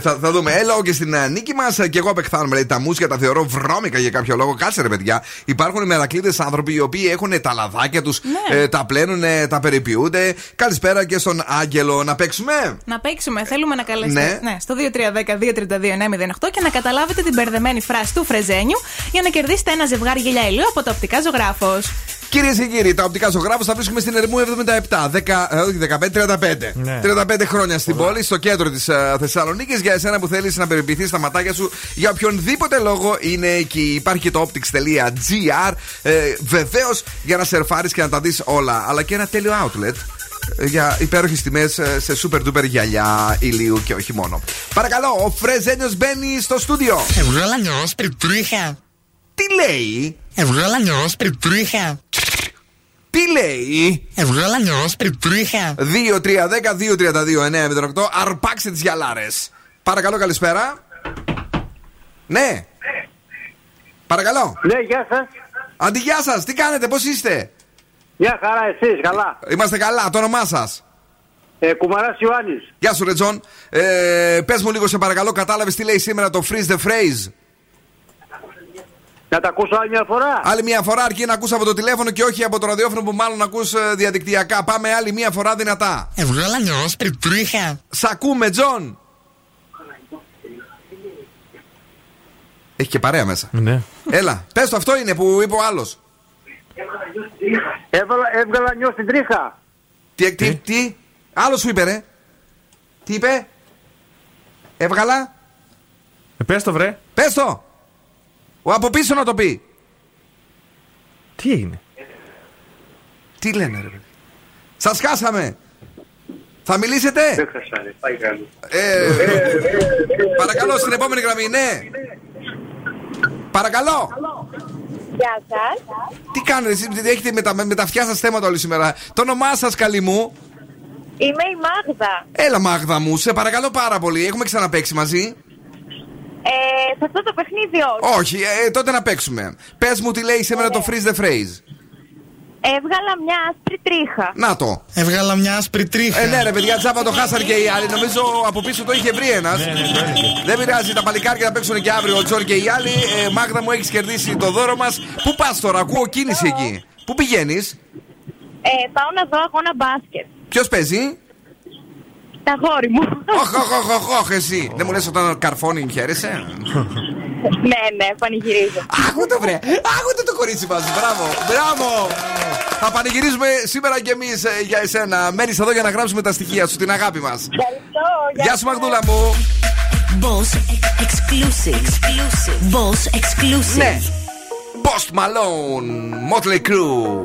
θα, θα δούμε. Έλα, και στην uh, νίκη μας, uh, και εγώ απεκθάνομαι. Λέει, τα μουσια τα θεωρώ βρώμικα για κάποιο λόγο. Κάτσε ρε παιδιά. Υπάρχουν μερακλείδες άνθρωποι οι οποίοι έχουν. Έχουν τα λαδάκια τους, ναι. ε, τα πλένουν, ε, τα περιποιούνται. Καλησπέρα και στον Άγγελο. Να παίξουμε. Να παίξουμε. Θέλουμε να καλέσουμε. Ναι. Ναι, στο δύο τρία δέκα δύο τρία δύο εννιά μηδέν οκτώ και να καταλάβετε την μπερδεμένη φράση του Φρεζένιου για να κερδίσετε ένα ζευγάρι γυαλιά ηλίου από τα Οπτικά Ζωγράφος. Κυρίες και κύριοι, τα Οπτικά Ζωγράφος θα βρίσκουμε στην Ερμού εβδομήντα επτά, δέκα, δεκαπέντε, τριάντα πέντε. Ναι. τριάντα πέντε χρόνια στην πόλη, στο κέντρο της uh, Θεσσαλονίκης. Για εσένα που θέλεις να περιποιηθείς τα ματάκια σου, για οποιονδήποτε λόγο είναι εκεί. Υπάρχει και το optics.gr, ε, βεβαίως, για να σερφάρεις και να τα δεις όλα. Αλλά και ένα τέλειο outlet για υπέροχες τιμές σε super duper γυαλιά ηλίου και όχι μόνο. Παρακαλώ, ο Φρεζένιος μπαίνει στο στούντιο. Ευγώ λανιώς περτρίχα. Τι λέει? Ευγώ λανιώς περτρίχα. Τι λέει? Ευγώ λανιώς περτρίχα. δύο τρία δέκα δύο τρία δύο εννιά μηδέν οκτώ. Αρπάξε τις γυαλάρες. Παρακαλώ, καλησπέρα. Ναι. Παρακαλώ. Ναι, γεια σας. Αντί γεια σας, τι κάνετε, πώς είστε? Γεια χαρά, εσείς καλά? Είμαστε καλά, το όνομά σας? Ε, Κουμαράς Ιωάννης. Γεια σου ρε Τζον, ε, πες μου λίγο σε παρακαλώ, κατάλαβες τι λέει σήμερα το freeze the phrase? Να τα ακούσω άλλη μια φορά. Άλλη μια φορά, αρκεί να ακούς από το τηλέφωνο και όχι από το ραδιόφωνο που μάλλον ακούς διαδικτυακά. Πάμε άλλη μια φορά δυνατά. Ευγόλα νιώς πριτρίχα. Σ' ακούμε Τζον. Έχει και παρέα μέσα. Ναι. Έλα, πες το, αυτό είναι που είπε ο άλλος. Έβγαλα νιώ στην τρίχα. Τι, τι, τι, άλλο σου είπε, ρε. Τι είπε, έβγαλα. Ε, πες το, βρε. Πες το. Ο από πίσω να το πει. Τι έγινε? Τι λένε, ρε. Σας χάσαμε. Θα μιλήσετε. Δεν χάσανε, πάει γράμμα. Παρακαλώ, στην επόμενη γραμμή, ναι. Παρακαλώ. Γεια σας. Τι κάνετε εσείς, έχετε με τα, με τα αυτιά σας θέματα όλη σήμερα. Το όνομά σας, καλή μου? Είμαι η Μάγδα. Έλα Μάγδα μου, σε παρακαλώ πάρα πολύ. Έχουμε ξαναπαίξει μαζί? Ε, σε αυτό το παιχνίδι όχι. Όχι, ε, τότε να παίξουμε. Πες μου τι λέει σήμερα, ωραία, το freeze the phrase. Έβγαλα μια άσπρη τρίχα. Να το. Έβγαλα μια άσπρη τρίχα. Ε, ναι, ρε παιδιά, τσάπα το χάσαν και οι άλλοι. Νομίζω από πίσω το είχε βρει ένας. Ναι, ναι, ναι. Δεν πειράζει, τα παλικάρια θα παίξουν και αύριο ο Τζον και οι άλλοι. Ε, Μάγδα μου, έχεις κερδίσει το δώρο μας. Πού πας τώρα, ακούω κίνηση εκεί. Πού πηγαίνεις? Ε, πάω να δω αγώνα μπάσκετ. Ποιος παίζει? Τα γόρι μου. Οχ, οχ, οχ, οχ, εσύ. Δεν μου λες όταν καρφώνει, χαίρεσαι? Ναι, ναι, πανηγυρίζω. Άκουτε, βρε. Άκουτε το κορίτσι μας. Μπράβο, μπράβο. Θα πανηγυρίζουμε σήμερα κι εμείς για εσένα. Μένεις εδώ για να γράψουμε τα στοιχεία σου, την αγάπη μας. Γεια σου, Μαγδούλα μου. Boss Exclusive. Boss Exclusive. Ναι. Post Malone, Motley Crue.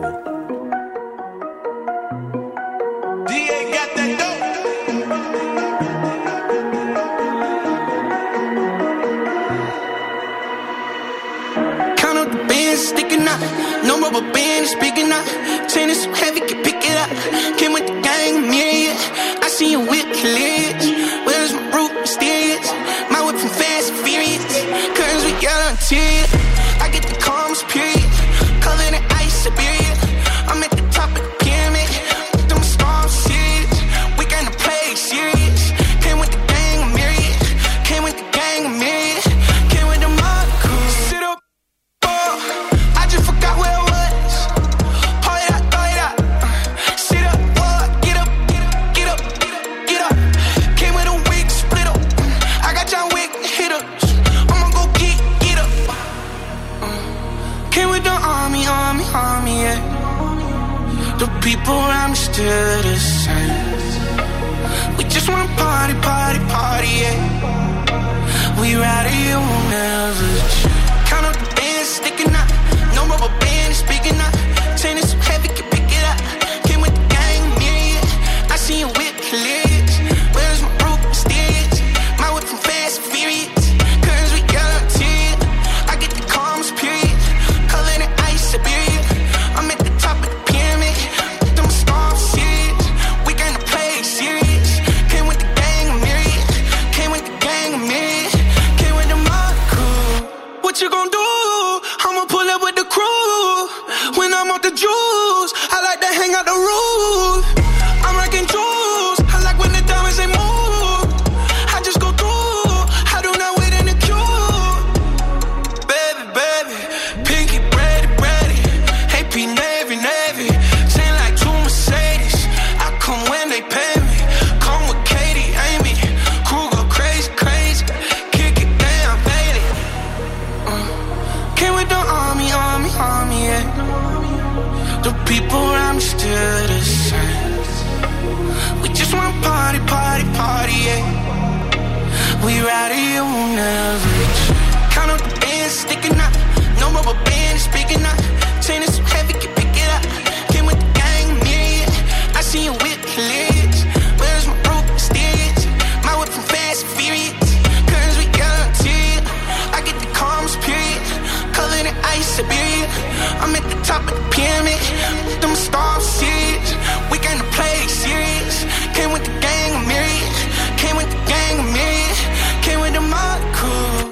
is big enough. Chain is so heavy, can pick it up. Came with the gang, myriad. I see you with your lyrics. Where's my root, mysterious? My whip from Fast and Furious. Curtains we got on tears. I get the calms, period. Color than ice, Siberia. I'm at the top of the pyramid. Them storms, serious. We got the plague, serious. Came with the gang, myriad. Came with the gang, myriad. Came with the mud crew. Sit up, ball. I just forgot where I was. Hold it up, hold it up. Sit up, ball. Get up, get up, get up, get up, get up. Came with a wig, split up. I got y'all wig, hit up. I'ma go get, get up. Came with the army, army, army, yeah. The people around me still the same. We just wanna party, party, party, yeah. We ride it, you won't ever change. Count up the bands, sticking up. No rubber band is big enough. Chain is so heavy, can pick it up. Came with the gang, myriad. I see you with the lyrics. Where's my group, mysterious? My whip from Fast and Furious. Curtains we got on tears. I get the calms, period. Color than ice, Siberia. I'm at the top of the what you gon' do? I'ma pull up with the crew. When I'm out the juice, I like to hang out the roof. I'm rockin' jewels. I like when the diamonds they move. I just go through. I do not wait in the queue. Baby, baby, pinky, ready, ready. A P Navy, Navy. Chain like two Mercedes. I come when they pay me. Come with Katie, Amy. Crew go crazy, crazy. Kick it down, baby. Came with the army, army, army, yeah. The people around me still the same. We just want to party, party, party, yeah. We ride it, you won't ever change. Count up the bands, sticking up. No rubber band is big enough. Chain is so heavy, can pick it up. Came with the gang, myriad. I see you with the lyrics. Where's my root, mysterious? My whip from Fast and Furious. Curtains we got on tears. I get the calms, period. Color than ice, Siberia. I'm at the top of the pyramid. Them stars serious. We got the plague serious. Came with the gang of myriad. Came with the gang of myriad. Came with the mod crew.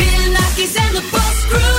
Bill Nakis and the Boss Crew.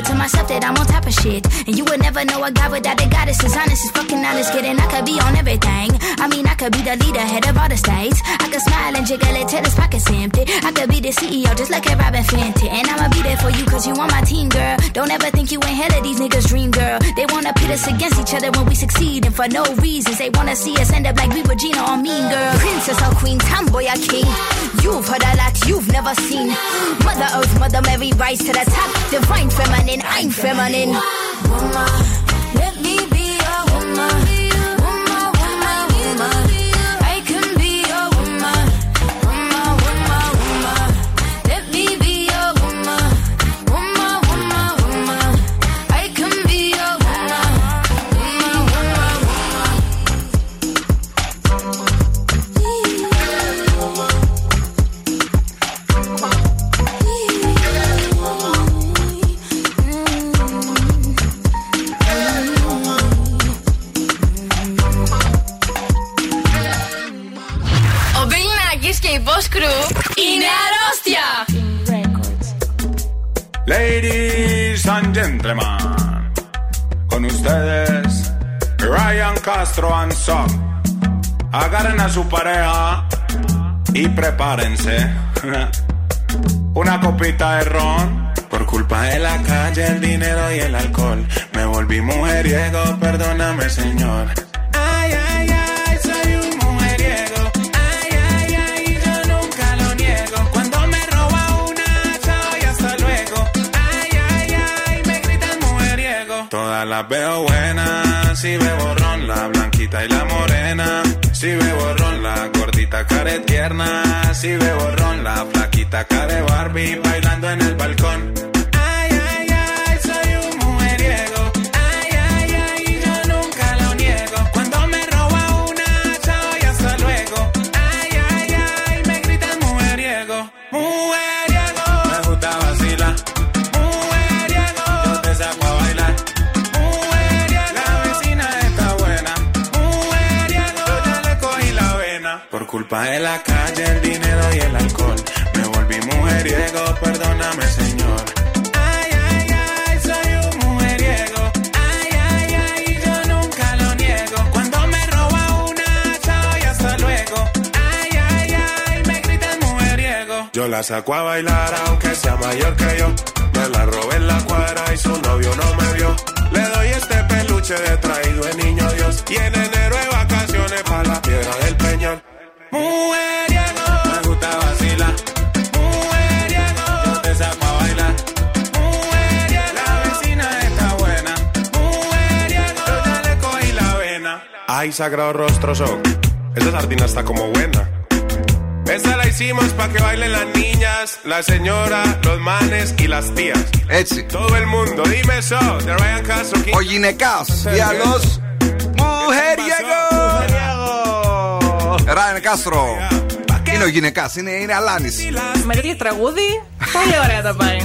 it to myself that I'm on top of shit. And you would never know a guy without the goddess. As honest as fucking honest, kidding. I could be on everything. I mean, I could be the leader, head of all the states. I could smile and jiggle it till his pockets empty. I could be the C E O, just like at Robin Fenty. And I'ma be there for you, cause you on my team, girl. Don't ever think you ain't hell of these niggas' dream, girl. They wanna pit us against each other when we succeed. And for no reasons, they wanna see us end up like we were Gina or Mean Girl. Princess or queen, tomboy or king. You've heard a lot, you've never seen. Mother Earth, Mother Mary, rise to the top. Divine feminine, I'm feminine. Woman, let me be a woman. Woman, woman, woman. I can be a woman. Woman, woman, woman. Let me be a woman. Woman, woman, woman. I can be a woman. Woman, woman, woman. Boss Crew είναι αρρώστια. Ladies and gentlemen, con ustedes Ryan Castro and Son. Agarren a su pareja y prepárense una copita de ron. Por culpa de la calle, el dinero y el alcohol, me volví mujeriego, perdóname señor. Ay, ay, ay, soy un mujeriego. Todas las veo buenas, si ve borrón, la blanquita y la morena. Si ve borrón, la gordita care tierna. Si ve borrón, la flaquita care Barbie bailando en el balcón. Ay, ay, ay, soy un mujeriego. Ay, ay, ay, yo nunca lo niego. Cuando me roba una, chao y hasta luego. Ay, ay, ay, me gritan mujeriego. Mujeriego. Me gusta vacilar. Mujeriego. Yo te saco a bailar. Culpa de la calle, el dinero y el alcohol. Me volví mujeriego, perdóname, señor. Ay, ay, ay, soy un mujeriego. Ay, ay, ay, yo nunca lo niego. Cuando me roba una, chao y hasta luego. Ay, ay, ay, me gritan mujeriego. Yo la saco a bailar aunque sea mayor que yo. Me la robé en la cuadra y su novio no me vio. Le doy este peluche de traído el niño Dios. Y en enero de vacaciones pa' la piedra del Peñón. Mujeriego, me gusta vacilar. Mujeriego, yo te saco a bailar. Mujeriego, la vecina está buena. Mujeriego, yo ya le cogí la vena. Ay, sagrado rostro son. Esta sardina está como buena. Esta la hicimos pa' que bailen las niñas, la señora, los manes y las tías. Έτσι. Todo el mundo, dime eso. De Ryan Castro. Ο γυναικάς, για los mujeriego. Ράιν Κάστρο. Είναι ο γυναικάς, είναι, είναι αλάνης. Με τέτοιο τραγούδι, πολύ ωραία τα πάει.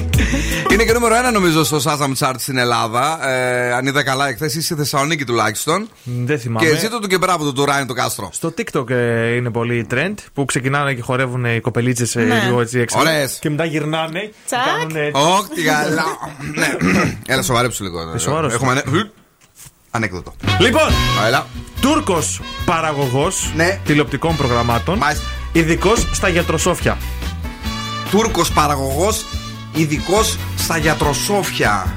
Είναι και νούμερο ένα νομίζω στο Shazam Chart στην Ελλάδα. Ε, αν είδα καλά, εκθέσει στη Θεσσαλονίκη τουλάχιστον. Δεν θυμάμαι. Και ζήτω του και μπράβο του, του Ράιν το Κάστρο. Στο TikTok ε, είναι πολύ trend που ξεκινάνε και χορεύουν οι κοπελίτσες ε, ναι. λίγο έτσι έξω. Ωραίες. Και μετά γυρνάνε. Τσακ. Όχι, τι καλά. Έλα, σοβαρέψου λίγο. Έχουμε. Ανέκδοτο. Λοιπόν, Τούρκος παραγωγός ναι. τηλεοπτικών προγραμμάτων, ειδικός στα γιατροσόφια. Τούρκος παραγωγός, ειδικός στα γιατροσόφια.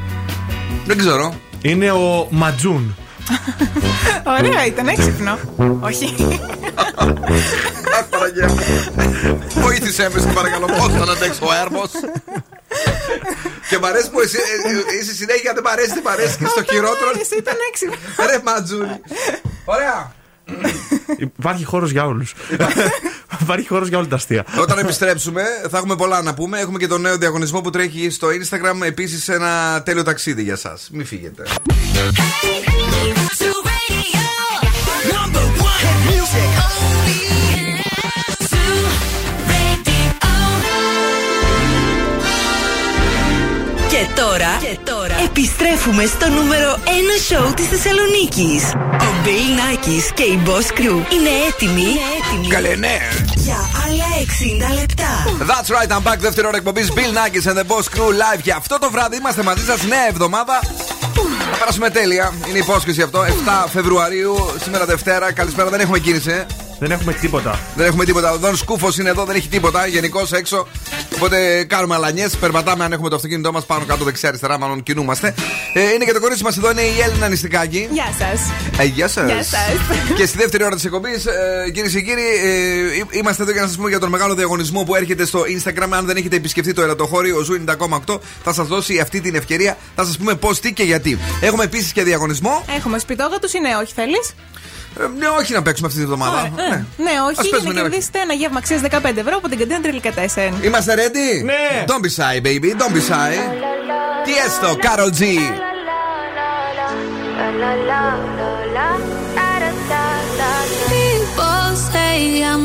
Δεν ξέρω. Είναι ο Ματζούν. Ωραία, ήταν έξυπνο. Όχι. Βοήθησέ με, σε παρακαλώ, πώς θα αντέξει ο έρμος. Και μ' αρέσει που εσύ, εσύ συνέχεια δεν μ' αρέσει, δεν μ' αρέσει και στο χειρότερο. Εσύ ήταν έξυπνο. Ρε Ματζούνι. Ωραία. Υπάρχει χώρος για όλους. Υπάρχει χώρος για όλη τα αστεία. Όταν επιστρέψουμε θα έχουμε πολλά να πούμε. Έχουμε και τον νέο διαγωνισμό που τρέχει στο Instagram. Επίσης ένα τέλειο ταξίδι για σας. Μην φύγετε. Και τώρα, και τώρα επιστρέφουμε στο νούμερο ένα σοου της Θεσσαλονίκης. Ο Bill Nakis και η Boss Crew είναι έτοιμοι, είναι έτοιμοι. Καλέ, ναι. Για άλλα εξήντα λεπτά. That's right, I'm back. Δεύτερη ώρα εκπομπής Bill Nakis and the Boss Crew live. Και αυτό το βράδυ είμαστε μαζί σας, νέα εβδομάδα. Θα περάσουμε τέλεια. Είναι υπόσχεση αυτό. εφτά Φεβρουαρίου, σήμερα Δευτέρα. Καλησπέρα, δεν έχουμε κίνηση. Δεν έχουμε τίποτα. Δεν έχουμε τίποτα. Ο Δον Σκούφος είναι εδώ, δεν έχει τίποτα. Γενικώς έξω. Οπότε κάνουμε αλανιές. Περπατάμε αν έχουμε το αυτοκίνητό μας πάνω κάτω δεξιά-αριστερά. Μάλλον κινούμαστε. Ε, είναι και το κορίτσι μας εδώ, είναι η Έλληνα Νηστικάκη. Γεια σας. Ε, γεια σας. Γεια σας. Και στη δεύτερη ώρα της εκπομπής, ε, κυρίες και κύριοι, ε, είμαστε εδώ για να σας πούμε για τον μεγάλο διαγωνισμό που έρχεται στο Instagram. Αν δεν έχετε επισκεφτεί το Ελατοχώρι, ο Ζου ενενήντα κόμμα οκτώ θα σας δώσει αυτή την ευκαιρία. Θα σας πούμε πώς, τι και γιατί. Έχουμε επίσης και διαγωνισμό. Έχουμε σπιτόγατους ή ναι, όχι θέλεις. Ναι, όχι να παίξουμε αυτή τη βδομάδα. Ωραία, ναι. ναι, όχι. Για να ναι, κερδίσετε ένα γεύμα αξίας δεκαπέντε ευρώ από την καντίνα Τριλικά Τέσσερα. Είμαστε ready? Ναι. Don't be shy, baby. Don't be shy. Τι έστω, Carol G. People say I'm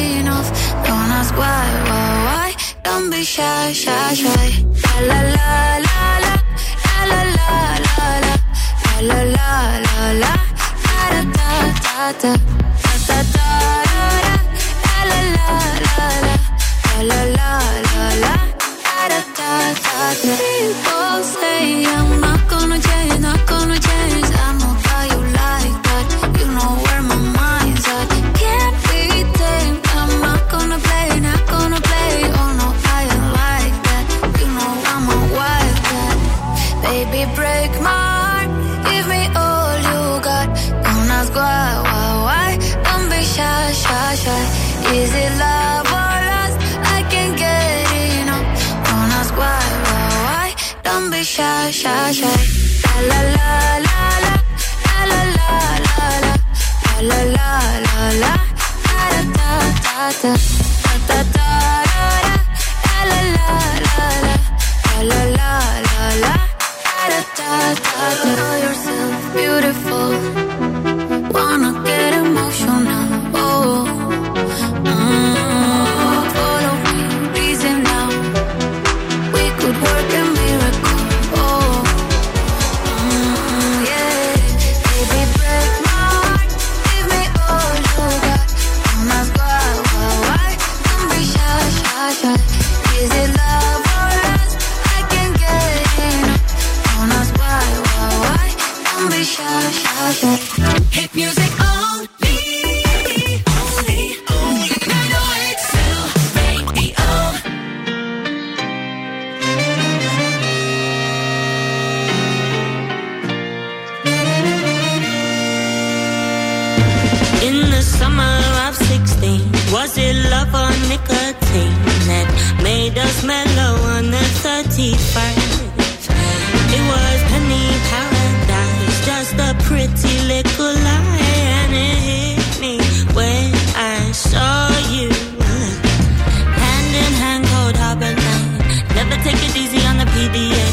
enough. Don't ask why, why, why. Don't be shy, shy, shy. La la la la, la la la la, la la la la, da da da da, da da da, la la la la, la la la la, da da da da. People say I'm not gonna change, not gonna change. I know how you like that. You know where my mind's at. Can't be tamed. I'm not gonna play, not gonna play. Oh no. Baby, break my heart. Give me all you got. Don't ask why, why, why. Don't be shy, shy, shy. Is it love or lust? I can't get enough. Don't ask why, why, why. Don't be shy, shy, shy. La la la la, la la la la, la la la la, da da da da, da da da, la la la la, la la la la. Da, da, da, da. Yourself beautiful. Wanna get emotional. Oh, mm-hmm. Follow me, reason now. We could work a miracle. Oh, mm-hmm. Yeah. Baby, break my heart. Give me all you got. Don't ask why, why, why. Don't be shy, shy, shy. Is it love or lust? I can't get enough. Don't ask why, why, why. Don't be shy, shy, shy. Hit music only, only, only. nine oh eight Zoo Radio. In the summer of sixteen, was it love or nicotine that made us mellow on the thirty-first? It was penny paradise, just a pretty little lie, and it hit me when I saw you. Hand in hand, cold harbor night. Never take it easy on the P D A.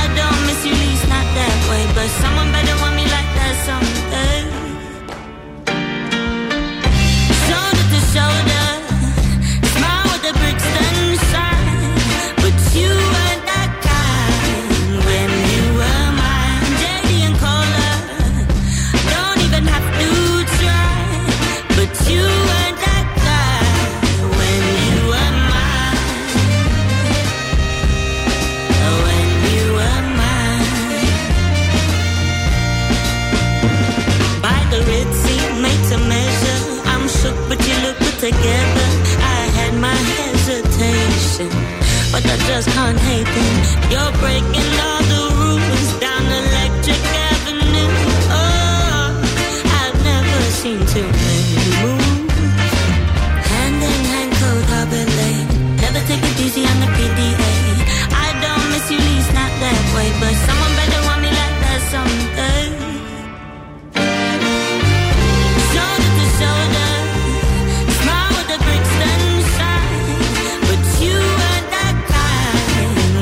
I don't miss you, least not that way, but someone better want me like that someday. Shoulder to shoulder, smile with the Brixton sign, but you and I. Together, I had my hesitation, but I just can't hate them. You're breaking all the rules down Electric Avenue. Oh, I've never seen too many moves. Hand in hand, cold harbor lane. Never take it easy on the P D A. I don't miss you, least not that way, but someone better want me like that someday. Shoulder to shoulder. Bricks and shine, but you and I kind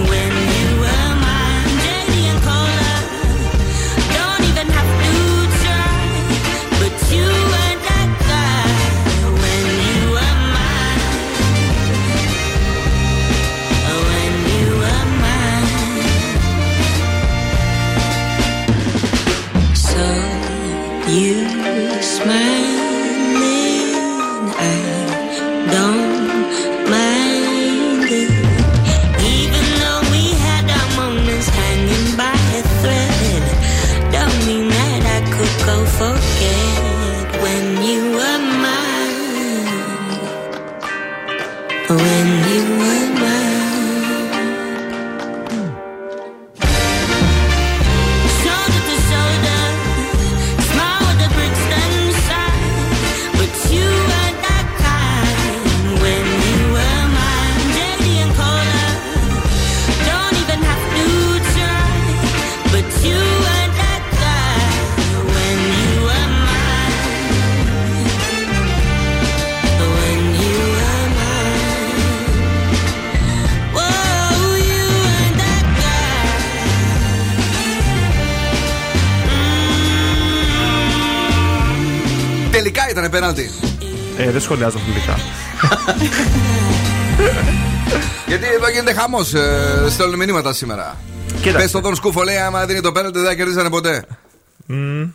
Ε, δεν σχολιάζω φιλικά. Γιατί εδώ γίνεται χαμός. Ε, στέλνουν μηνύματα σήμερα. Πες στον Τον Σκούφο, λέει, άμα δίνει το πέναλτι δεν θα κερδίσανε ποτέ. Mm.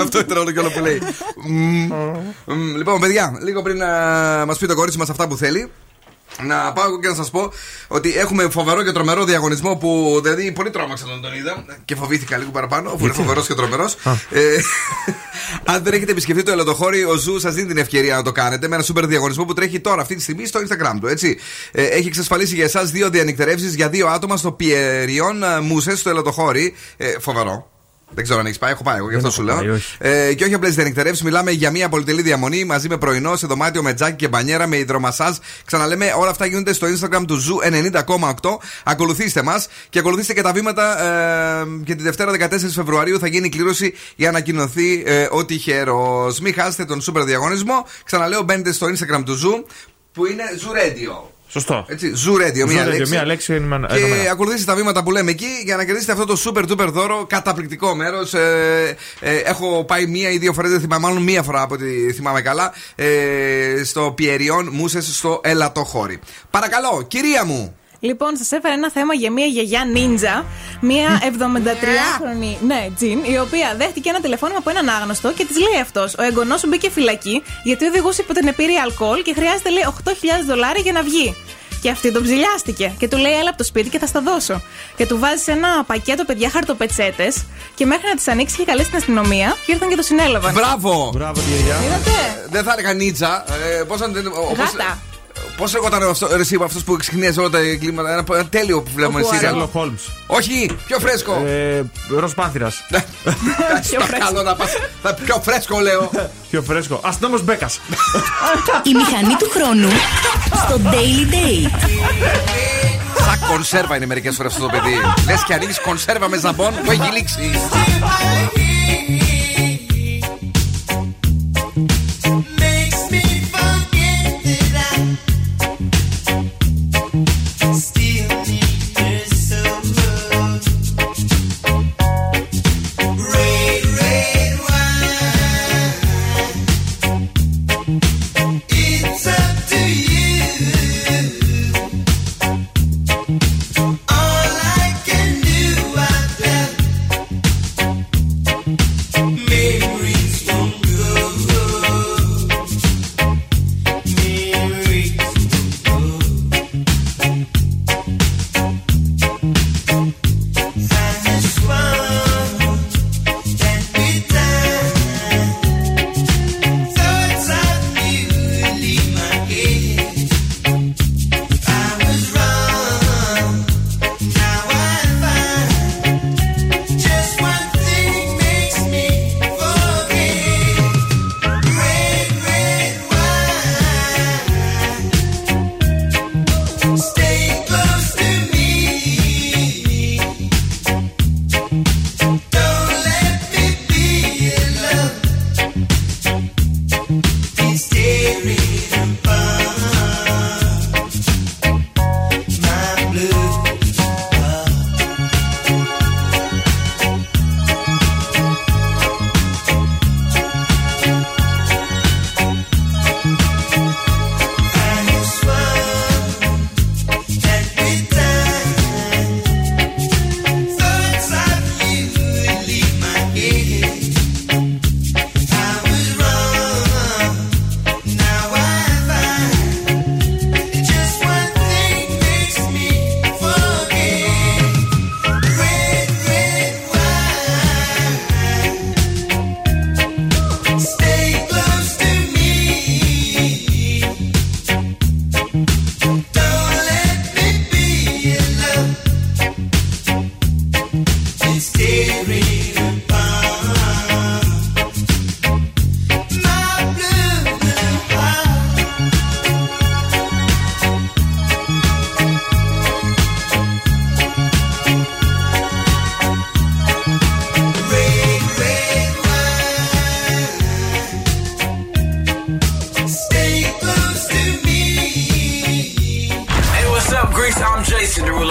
Αυτό ήταν όλο και όλο που λέει. Mm. Mm. Λοιπόν, παιδιά, λίγο πριν να μας πει το κορίτσι μας αυτά που θέλει, να πάω και να σας πω ότι έχουμε φοβερό και τρομερό διαγωνισμό που δηλαδή πολύ τρόμαξα τον τον είδα και φοβήθηκα λίγο παραπάνω, που είναι φοβερός και τρομερός. ε, αν δεν έχετε επισκεφτεί το Ελατοχώρι, ο Ζου σας δίνει την ευκαιρία να το κάνετε με ένα σούπερ διαγωνισμό που τρέχει τώρα αυτή τη στιγμή στο Instagram του, έτσι. Ε, έχει εξασφαλίσει για εσάς δύο διανυκτερεύσεις για δύο άτομα στο Πιερίων Μούσες στο Ελατοχώρι. Ε, φοβερό. Δεν ξέρω αν έχεις πάει, έχω πάει, εγώ γι' αυτό σου λέω. Ε, και όχι απλές διανυκτερεύσεις, μιλάμε για μια πολυτελή διαμονή μαζί με πρωινό σε δωμάτιο με τζάκι και μπανιέρα με υδρομασάζ. Ξαναλέμε, όλα αυτά γίνονται στο Instagram του Zoo ενενήντα κόμμα οκτώ. Ακολουθήστε μας και ακολουθήστε και τα βήματα. Ε, και τη Δευτέρα δεκατέσσερις Φεβρουαρίου θα γίνει η κλήρωση για να ανακοινωθεί ε, ο τυχερός. Μην χάσετε τον σούπερ διαγωνισμό. Ξαναλέω, μπαίνετε στο Instagram του Zoo που είναι Zoo Radio. Σωστό. Έτσι, Zoo Radio, μία λέξη. Μία λέξη ενημενα... Και ενημενα. Ακολουθήστε τα βήματα που λέμε εκεί για να κερδίσετε αυτό το super duper δώρο. Καταπληκτικό μέρος. Ε, ε, έχω πάει μία ή δύο φορές, δεν θυμάμαι, μάλλον μία φορά από ό,τι θυμάμαι καλά. Ε, στο Πιερίων Μούσες στο Ελατοχώρι. Παρακαλώ, κυρία μου. Λοιπόν, σας έφερα ένα θέμα για μια γιαγιά νίντζα, μια εβδομηντατριάχρονη ναι, τζιν, η οποία δέχτηκε ένα τηλεφώνημα από έναν άγνωστο και της λέει αυτός: ο εγγονός σου μπήκε φυλακή γιατί οδηγούσε υπό την επίρρεια αλκοόλ και χρειάζεται, λέει, οκτώ χιλιάδες δολάρια για να βγει. Και αυτή τον ψηλιάστηκε και του λέει: έλα από το σπίτι και θα στα δώσω. Και του βάζει σε ένα πακέτο, παιδιά, χαρτοπετσέτες. Και μέχρι να τις ανοίξει είχε καλέσει την αστυνομία και ήρθαν και το συνέλαβαν. Μπράβο! Μπράβο, γιαγιά. Ε, δεν θα έλεγα νίτσα. Ε, πώς αν, όπως... Γάτα. Πώς λέγονταν εσύ από αυτούς που ξεχνιάζει όλα τα κλίματα? Ένα τέλειο που βλέπουμε εσύ. Σέρλοκ Χόλμς. Όχι, πιο φρέσκο. Ροσπάνθυρας. Πιο φρέσκο. Πιο φρέσκο λέω. Πιο φρέσκο. Αστυνόμος Μπέκας. Η μηχανή του χρόνου στο Daily Day. Σαν κονσέρβα είναι μερικές φορές αυτό το παιδί. Λες και ανοίγεις κονσέρβα με ζαμπόν που έχει λήξει.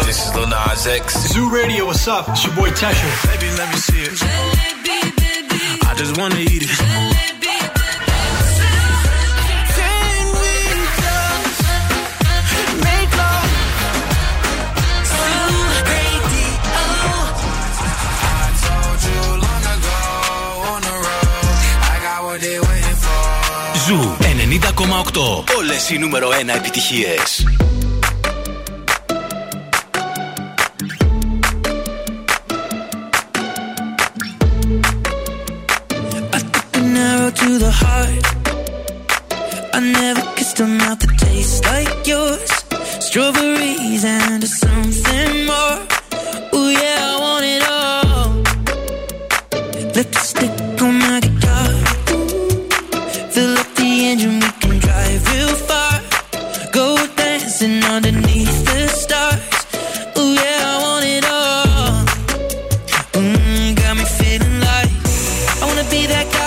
This is Lil Nas X. Zoo Radio, what's up? It's your boy Tesha. Baby, let me see it. Jalebi, baby. I just wanna eat it. Jalebi, baby. Can we just make love? Zoo Radio. I told you long ago on the road. I got what they waiting for. Zoo ενενήντα κόμμα οκτώ. Όλες οι νούμερο ένα επιτυχίες. To the heart, I never kissed a mouth that tastes like yours. Strawberries and something more. Ooh yeah, I want it all. Lipstick on my guitar. Fill up the engine, we can drive real far. Go dancing underneath the stars. Ooh yeah, I want it all. Mm, got me feeling like I wanna be that guy.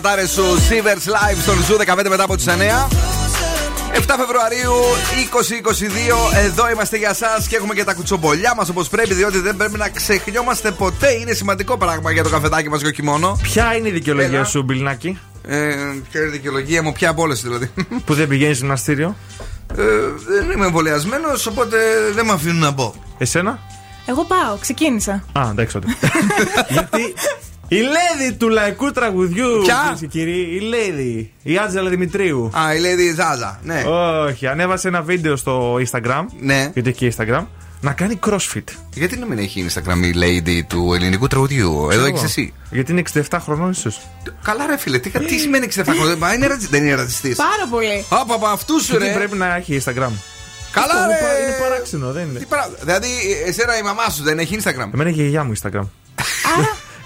Πατάρες σου, Sivers Live στον Ζου δεκαπέντε μετά από τις εννιά. εφτά Φεβρουαρίου είκοσι είκοσι δύο. Εδώ είμαστε για σας και έχουμε και τα κουτσομπολιά μας όπως πρέπει, διότι δεν πρέπει να ξεχνιόμαστε ποτέ. Είναι σημαντικό πράγμα για το καφετάκι μας και όχι μόνο. Ποια είναι η δικαιολογία Έλα. σου, Μπιλνάκη? Ε, ποια είναι η δικαιολογία μου, ποια από όλες δηλαδή? Που δεν πηγαίνεις γυμναστήριο. Ε, δεν είμαι εμβολιασμένος, οπότε δεν με αφήνουν να μπω. Εσένα? Εγώ πάω, ξεκίνησα. Α, εντάξει τότε. Γιατί. Η Λέδη του λαϊκού τραγουδιού. Ποια? Η Λέδη, η Άντζελα Δημητρίου. Α, η Λέδη Ζάζα, ναι. Όχι, ανέβασε ένα βίντεο στο Instagram. Ναι. Γιατί έχει Instagram. Να κάνει crossfit. Γιατί να μην έχει Instagram η Lady του ελληνικού τραγουδιού? Εδώ έχεις εσύ. Γιατί είναι εξήντα επτά χρονών ίσως. Καλά ρε φίλε, τι, τι σημαίνει εξήντα επτά χρονών? Μα είναι ρατσιστής. Δεν είναι ρατσιστής. Πάρα πολύ. Από, από αυτούς ρε. Γιατί πρέπει να έχει Instagram? Καλά ρε. Είναι παράξενο, δεν είναι? Δηλαδή εσένα η μαμά σου δεν έχει Instagram? Εμένα και η γιαγιά μου Instagram.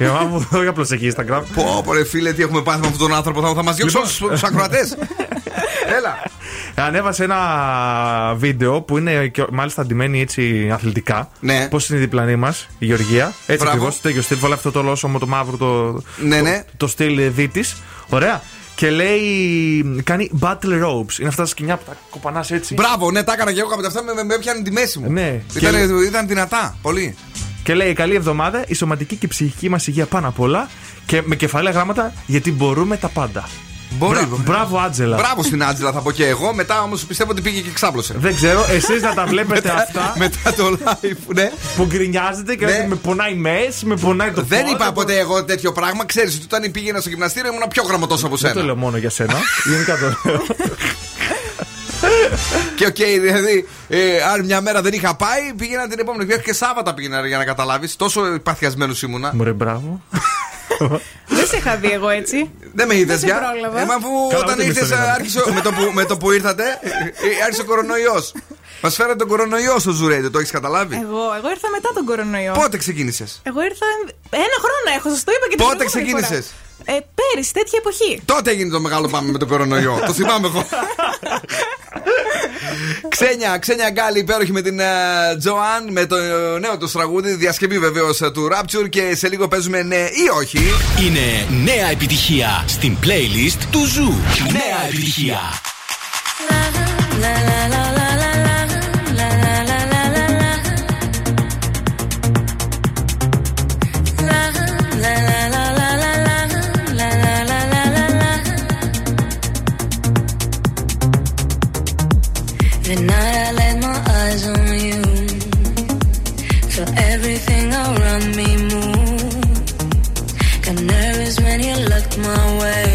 Η μαμά μου όχι απλώς έχει Instagram. Πω πω ρε φίλε, τι έχουμε πάθει με αυτόν τον άνθρωπο, θα μας διώξει όλους τους ακροατές. Έλα. Ανέβασε ένα βίντεο που είναι μάλιστα ντυμένη έτσι αθλητικά. Ναι. Πώς είναι η διπλανή μας, η Γεωργία. Έτσι ακριβώς, τέτοιο στυλ. Βάλε αυτό το λόσωμο, το μαύρο, το, ναι, ναι. το, το στυλ δίτης. Ωραία. Και λέει, κάνει battle ropes. Είναι αυτά τα σκηνιά που τα κοπανάς έτσι. Μπράβο, ναι, τα έκανα και εγώ κάποια αυτά, με, με, με πιάνει τη μέση μου. Ναι. Ήταν, και... ήταν δυνατά, πολύ. Και λέει: καλή εβδομάδα, η σωματική και η ψυχική μας υγεία πάνω απ' όλα. Και με κεφαλαία γράμματα, γιατί μπορούμε τα πάντα. Μπράβο, μπράβο Άντζελα. Μπράβο στην Άντζελα, θα πω και εγώ. Μετά όμως πιστεύω ότι πήγε και ξάπλωσε. Δεν ξέρω, εσείς να τα βλέπετε αυτά. Μετά το live, ναι. Που γκρινιάζετε και ναι. Με πονάει μέσα, με πονάει το φως. Δεν είπα ποτέ το... εγώ τέτοιο πράγμα. Ξέρεις ότι όταν πήγαινα στο γυμναστήριο ήμουν πιο γραμματός από σένα. Δεν το λέω μόνο για σένα. Γενικά το λέω. Και οκ, okay, δηλαδή, ε, αν μια μέρα δεν είχα πάει, πήγαινα την επόμενη. Και Σάββατα πήγαινα για να καταλάβεις. Τόσο παθιασμένος ήμουνα. Μωρέ, μπράβο. Δεν σε είχα δει εγώ έτσι. Δεν με είδες πια. Εμά που όταν ήρθες άρχισε, με, το που, με το που ήρθατε άρχισε ο κορονοϊός. Μας φέρατε τον κορονοϊό στο Zoo Radio, το έχεις καταλάβει. Εγώ, εγώ ήρθα μετά τον κορονοϊό. Πότε ξεκίνησες? Εγώ ήρθα ένα χρόνο έχω, σας το είπα και την Πότε ξεκίνησες? Ε, πέρυσι, τέτοια εποχή. Τότε έγινε το μεγάλο πάμε με τον κορονοϊό. Το θυμάμαι εγώ. Ξένια, Ξένια Γκάλη, υπέροχη με την Τζοάν, uh, με το uh, νέο του τραγούδι, διασκευή βεβαίως uh, του Rapture. Και σε λίγο παίζουμε ναι ή όχι. Είναι νέα επιτυχία στην playlist του Zoo. Νέα επιτυχία. My way,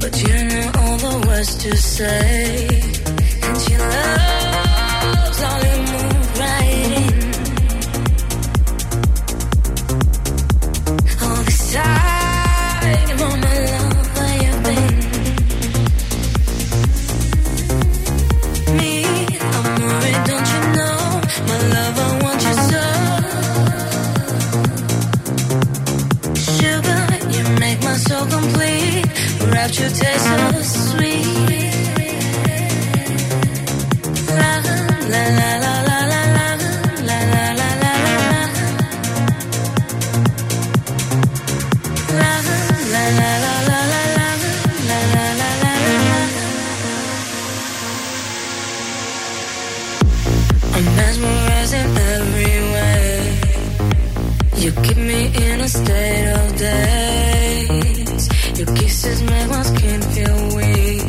but you know all the words to say, and your love slowly move right in. All this time, all my love, where you been? Me, I'm worried, don't you know, my love, I want you so. So complete, wrapped your taste so sweet. La la la la la la la la la la la la. La la la la la la la la la la la. I'm mesmerizing every way. You keep me in a state of daze. Your kisses make my skin feel weak.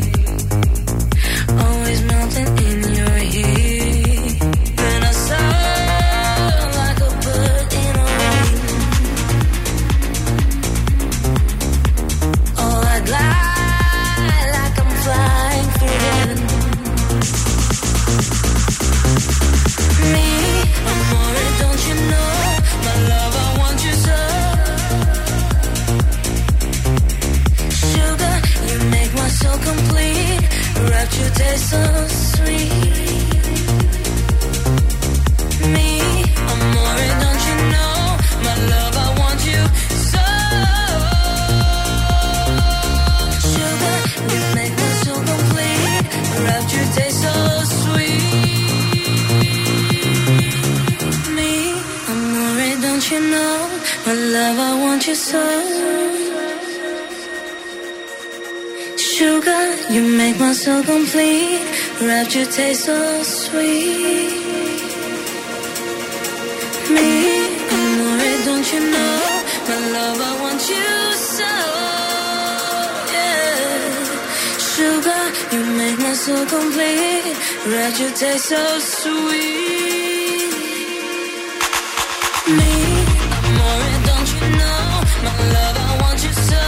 Always melting in your heat. Then I soar like a bird in a wind. Oh, I glide like I'm flying through heaven. Me, I'm worried, don't you know? My love, I want you so. So complete, wrapped your taste so sweet. Me, I'm worried, don't you know? My love, I want you so. Sugar, you make me so complete, wrapped your taste so sweet. Me, I'm worried, don't you know? My love, I want you so. Sugar, you make my soul complete. Wrapped your taste so sweet. Me, I'm worried, don't you know? My love, I want you so. Yeah. Sugar, you make my soul complete. Wrapped your taste so sweet. Me, I'm worried, don't you know? My love, I want you so.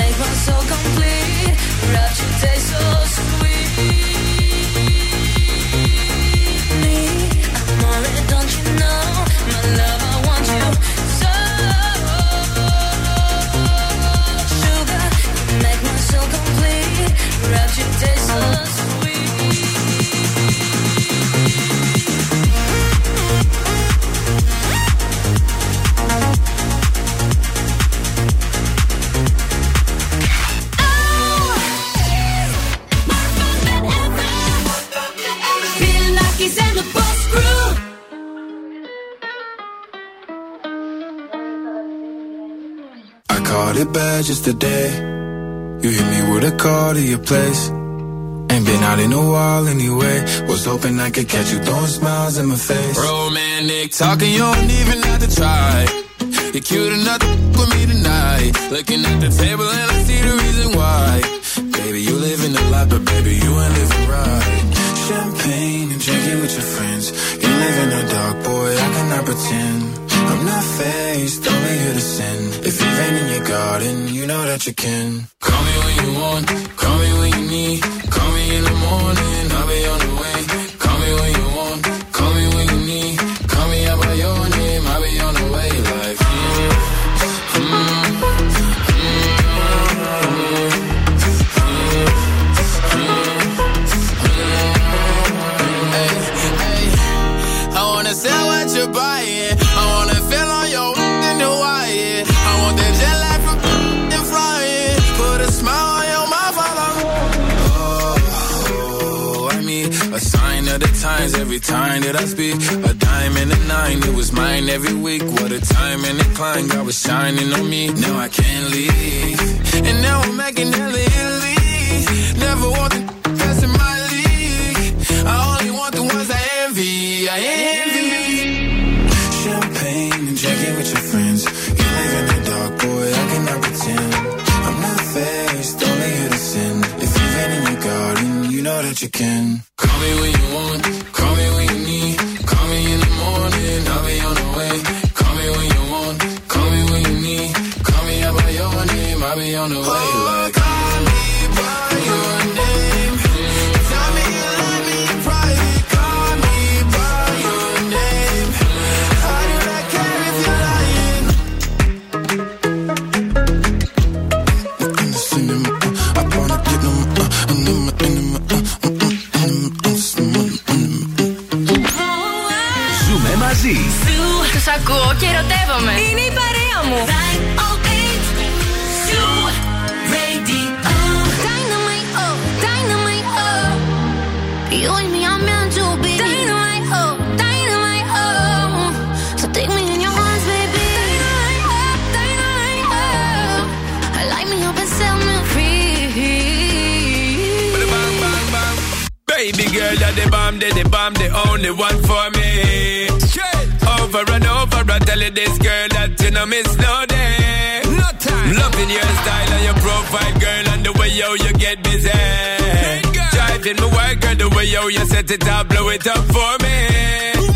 Make one so complete, wrap your taste so sweet. Me, I'm worried, don't you know? My love, I want you so. Sugar, you make one so complete, wrap your taste so sweet. Caught it bad just today. You hit me with a call to your place. Ain't been Been out in a while anyway. Was hoping I could catch you throwing smiles in my face. Romantic talking, you don't even have to try. You're cute enough to f- with me tonight. Looking at the table and I see the reason why. Baby, you live in the life, but baby, you ain't living right. Champagne and drinking with your friends. You live in the dark, boy, I cannot pretend. I'm not faced, only here to sin. If you ain't in your garden, you know that you can. Call me when you want, call me when you need. Call me in the morning, I'll be on the way. Call me when you want, call me when you need. Call me out by your name, I'll be on the way. Like, mm, mm, mm, mm, mm, mm. Hey, hey, I wanna sell what you're buying. I wanna the times every time that I speak. A dime and a nine, it was mine every week. What a time and a climb, God was shining on me. Now I can't leave. And now I'm making hella Italy. Never want the best in my league. I only want the ones I envy. I envy. Champagne and drinking with your friends. You live in the dark, boy, I cannot pretend. I'm not faced, only here to sin. If you've been in your garden, you know that you can. Call me when you want, call me when you need. Call me in the morning, I'll be on the way. Call me when you want, call me when you need. Call me out by your name, I'll be on the way. Oh, like, call me by your name. Tell me you love me in private. Call me by your name. I do not care if you're lying. I wanna get no more, I need my, I need my. Τους ακούω και ερωτεύομαι. Είναι η παρέα μου. Baby girl, you're the bomb, the bomb, the only one for me. Over and over, I tell you this girl that you know miss no day. No time. Loving your style and your profile, girl, and the way yo you get busy. Hey, driving my work, girl, the way yo you set it up, blow it up for me. Cause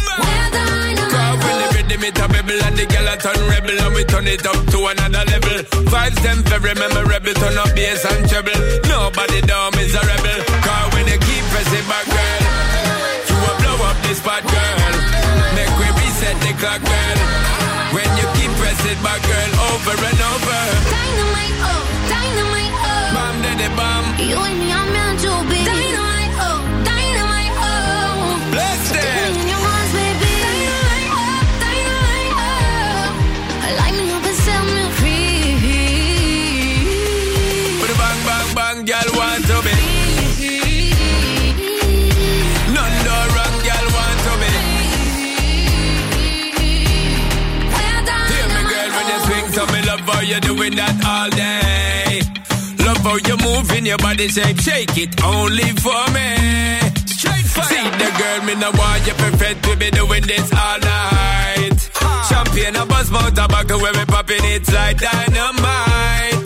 when the rhythm it a pebble and the girl a turn rebel, and we turn it up to another level. Vibes them very memorable, turn up bass and treble. Nobody down is a rebel. Cause when you keep pressing back, girl, you will blow up this spot, girl. Make we reset the clock, girl. When you keep pressing back, girl, over and over. Dynamite, oh, dynamite, oh. Bam, daddy, bam. You and me, I'm meant to be. Dynamite, oh, dynamite, oh. Bless them. Take me in your arms, baby. Dynamite, oh, dynamite, oh. I like me up and set me free. Put a bang, bang, bang, girl, want to be. Love how you're doing that all day. Love how you're moving your body shape. Shake it only for me. Straight fire. See the girl, me know why you perfect. We be doing this all night. Ha. Champagne and buzz, mouth tobacco, where we popping it like dynamite. Well,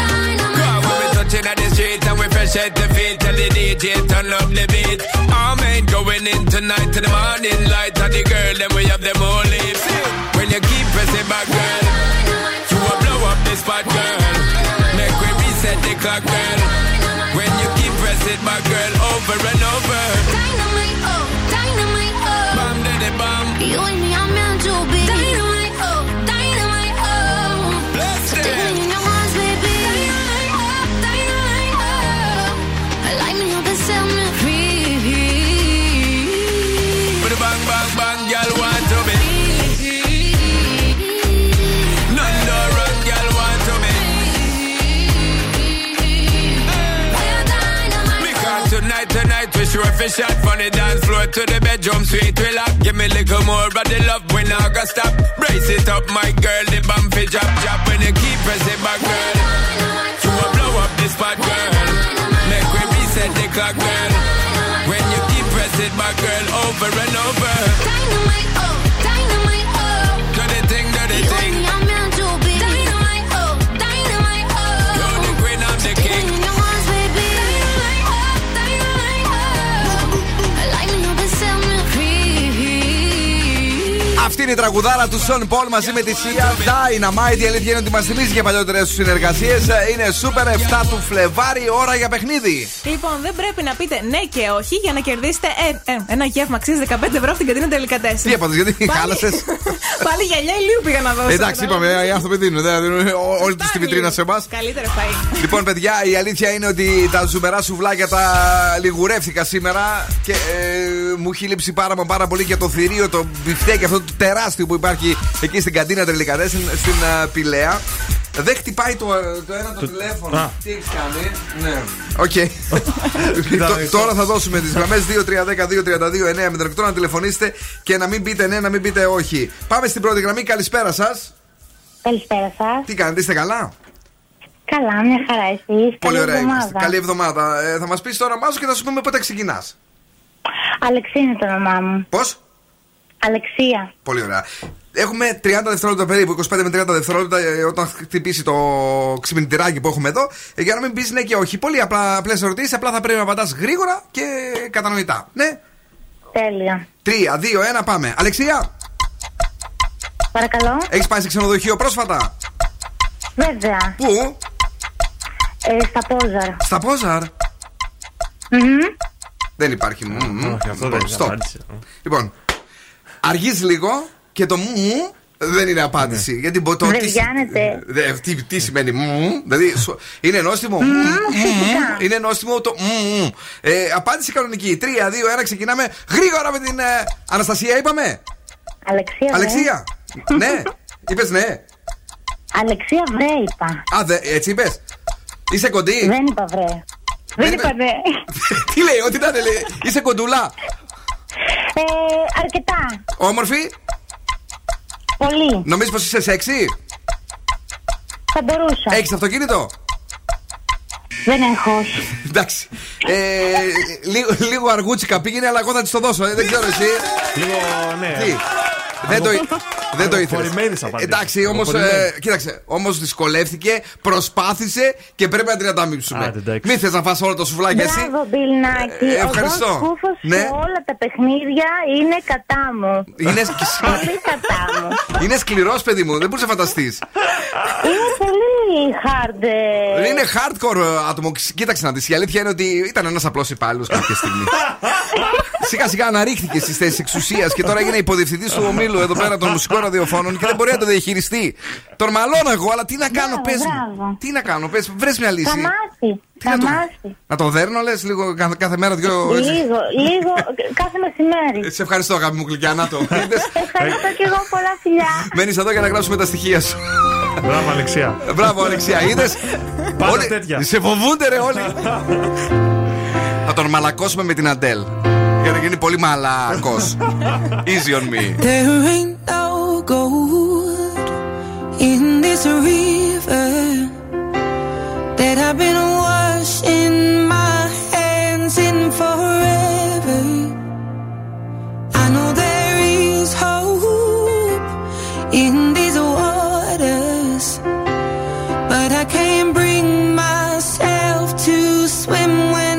dynamite. Girl, when we touching at the street and we fresh at the feet. Tell the D J turn up the beat. All men going in tonight to the morning light. And the girl, then we have them all lips. When you keep pressing back, girl. Spot, girl. Make we reset the clock, girl. When you keep pressing my girl over and over. Dynamite, oh, dynamite, oh. Bam, daddy, bam. You and me, I'm meant to be. Dynamite, oh, dynamite, oh. Bless so them. Take me in your arms, baby. Dynamite, oh, dynamite, oh. I like me up and set me free. Put a bang, bang, bang, girl, want to be. Tonight we sure fish out from the dance floor to the bedroom sweet relax. Give me a little more of the love when I got stop. Brace it up my girl, the bump it drop drop. When you keep pressing back girl, you will blow up this spot girl. Make we reset the a girl. When you keep pressing my girl over and over. Dynamite, oh, dynamite, oh. Do the thing, do the thing. You want me, I'm meant to be. Dynamite, oh, dynamite, oh. You're the queen, I'm the king. You're the ones, baby. Dynamite, oh, dynamite, oh. I like me, I'm selling free. Αυτή είναι η τραγουδάρα του Sean Paul μαζί με τη Sia. Dynamite, η αλήθεια είναι ότι μας θυμίζει για παλιότερες συνεργασίες. Είναι Super εφτά του Φλεβάρι, ώρα για παιχνίδι. Λοιπόν, δεν πρέπει να πείτε ναι και όχι για να κερδίσετε ε, ε, ένα γεύμα αξίζει δεκαπέντε ευρώ στην κατίνα τελικά τέσσερα. Τι έπαθες, γιατί πάλι... χάλασες. Πάλι γυαλιά ηλίου πήγα να δώσω. Εντάξει, είπαμε, οι άνθρωποι δίνουν. Όλοι τους τη βιτρίνα σε εμάς. Καλύτερο φαΐ. Λοιπόν, παιδιά, η αλήθεια είναι ότι τα ζουμερά σουβλάκια τα λιγουρεύτηκα σήμερα και ε, μου έχει λείψει πάρα, πάρα πολύ και το θηρίο, το μπιφτέκι αυτό το τεράστιο που υπάρχει εκεί στην κατίνα τελικά τέσσερα, στην, στην uh, Πηλαία. Δεν χτυπάει το, το ένα το, το τηλέφωνο. Α. Τι έχεις κάνει. Ναι. Οκ. Okay. Τώρα θα δώσουμε τις γραμμές δύο τρία ένα μηδέν δύο τρία δύο εννιά με το να τηλεφωνήσετε και να μην πείτε ναι, να μην πείτε όχι. Πάμε στην πρώτη γραμμή. Καλησπέρα σας. Καλησπέρα σας. Τι κάνετε, είστε καλά. Καλά, μια χαρά. Εσείς. Πολύ ωραία. Εβδομάδα. Καλή εβδομάδα. Ε, θα μας πεις το όνομά σου και θα σου πούμε πότε ξεκινάς. Αλεξία είναι το όνομά μου. Πώς? Αλεξία. Πολύ ωραία. Έχουμε τριάντα δευτερόλεπτα περίπου, είκοσι πέντε με τριάντα δευτερόλεπτα όταν χτυπήσει το ξυπνητηράκι που έχουμε εδώ. Για να μην πεις ναι και όχι. Πολύ απλές ερωτήσεις, απλά θα πρέπει να απαντάς γρήγορα και κατανοητά. Ναι. Τέλεια. τρία, δύο, ένα, πάμε. Αλεξία. Παρακαλώ. Έχεις πάει σε ξενοδοχείο πρόσφατα? Βέβαια. Πού? Ε, στα Πόζαρ. Στα Πόζαρ. Mm-hmm. Δεν υπάρχει. Mm-hmm. Όχι, αυτό λοιπόν, δεν λοιπόν, αργείς λίγο. Και το μου δεν είναι απάντηση. Ναι. Γιατί ποτό. Δεν πιάνεται. Τι, τι, τι σημαίνει μου, δηλαδή είναι νόστιμο. Μου, μου, είναι νόστιμο το μου. Ε, απάντηση κανονική. τρία, δύο, ένα, ξεκινάμε γρήγορα με την ε, Αναστασία, είπαμε. Αλεξία. Αλεξία. Ναι. ναι. Είπες ναι. Αλεξία, βρέ, είπα. Α, δε, έτσι είπες. Είσαι κοντή. Δεν είπα βρέ. Δεν είπα ναι. Τι λέει, ό,τι ήταν, λέει. Είσαι κοντούλα. Ε, αρκετά. Όμορφη. Πολύ. Νομίζεις πως είσαι σεξι? Θα μπορούσα. Έχεις αυτοκίνητο? Δεν έχω. Εντάξει. ε, λίγο, λίγο αργούτσικα πήγαινε, αλλά εγώ θα της το δώσω. Ε, δεν ξέρω εσύ. Λίγο, ναι. Τι? Δεν το, δεν το ήθελες. Ε, εντάξει, όμως, ε, κοίταξε, όμως δυσκολεύτηκε, προσπάθησε και πρέπει να την ανταμείψουμε. Μην θες να φας όλο το σουβλάκι εσύ. Μπράβο, Bill Nakis. Ε, ευχαριστώ. Ο σκούφος ναι. σε όλα τα παιχνίδια είναι κατά μου. Είναι πολύ κατά μου. Είναι σκληρός, παιδί μου, δεν μπορείς να φανταστείς. Είναι πολύ hard. Είναι hardcore άτομο. Κοίταξε να δεις. Η αλήθεια είναι ότι ήταν ένας απλός υπάλληλος κάποια στιγμή. Σιγά σιγά αναρρίχθηκε στις θέσεις εξουσίας και τώρα έγινε υποδιευθυντής του ομίλου εδώ πέρα των μουσικών ραδιοφώνων και δεν μπορεί να το διαχειριστεί. Τον μαλώνω εγώ, αλλά τι να κάνω, πες μου. Τι να κάνω, πες, βρες μια λύση. Θα μάθει. Θα να, μάθει. Το... να το δέρνω, λες, λίγο κάθε μέρα δυο έτσι. Λίγο, λίγο, κάθε μεσημέρι. Σε ευχαριστώ, αγάπη μου γλυκιά, να το. Ευχαριστώ και εγώ, πολλά φιλιά. Μένεις εδώ για να γράψουμε τα στοιχεία σου. Μπράβο, Αλεξία. Μπράβο, Αλεξία, είδες. Πάντα τέτοια. Σε φοβούνται, ρε, όλοι. Θα τον μαλακώσουμε με την Αντέλ. Για να γίνει πολύ μαλακός. Easy on me. There ain't no gold in this river that I've been washing my hands in forever. I know there is hope in these waters, but I can't bring myself to swim when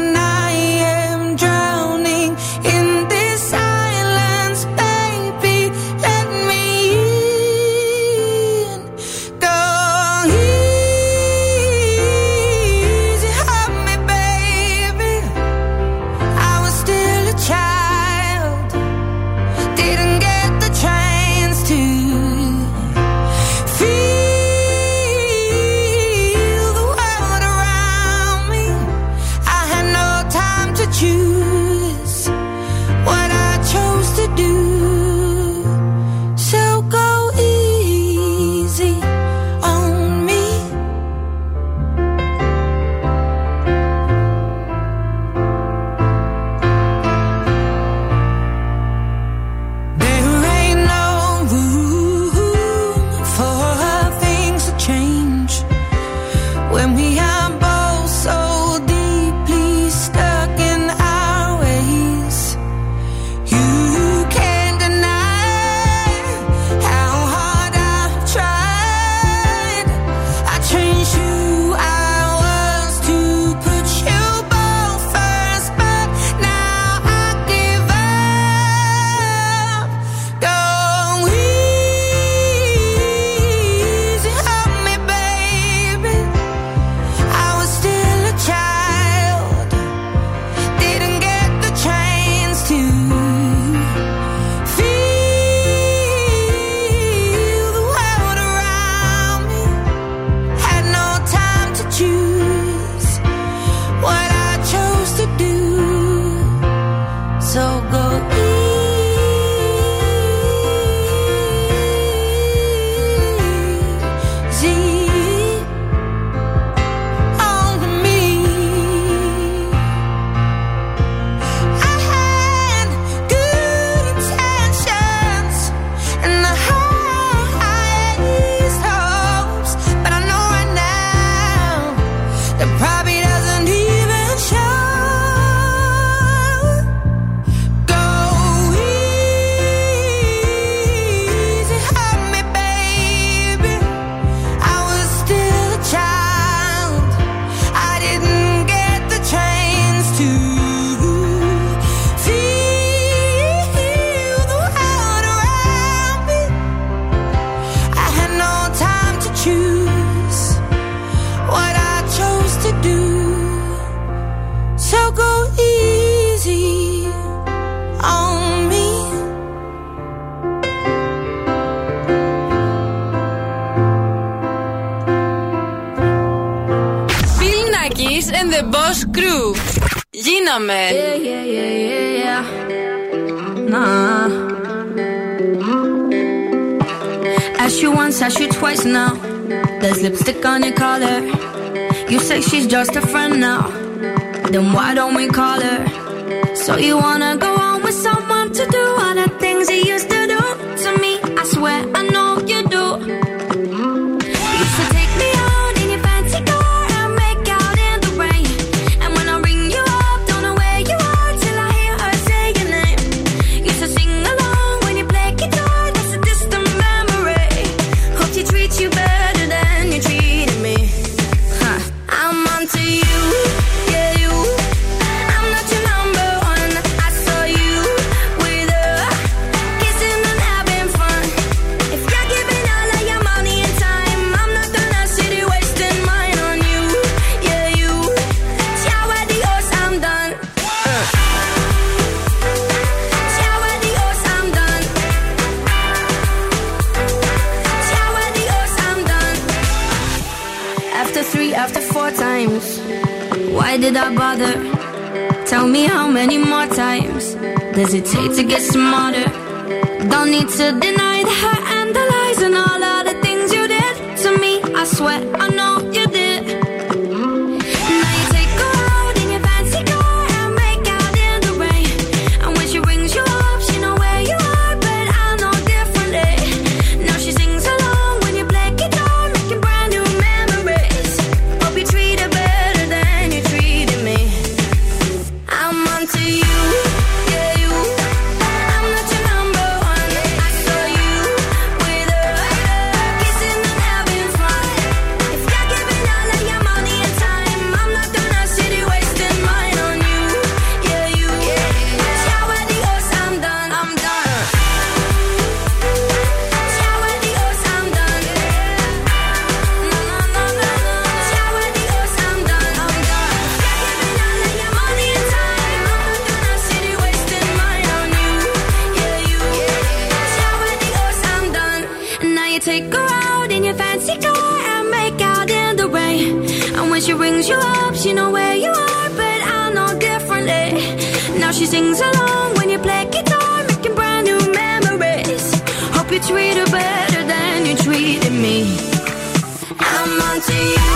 Crew. Γίναμε. Yeah, yeah, yeah, yeah, yeah. Nah. Ask you once, ask you twice now. There's lipstick on your collar. You say she's just a friend now. Then why don't we call her? So you wanna go on with someone to do all the things he used to do to me? I swear I know you do. Why did I bother? Tell me how many more times does it take to get smarter? Don't need to deny the hurt and the lies and all of the things you did to me. I swear I know you did. Now you take a road in your fancy car and make out in the rain. And when she rings you up, she know where you are, but I know differently. Now she sings along when you play guitar, making brand new memories. Hope you treat her better. She rings you up, she know where you are, but I know differently. Now she sings along when you play guitar, making brand new memories. Hope you treat her better than you treated me. I'm onto you.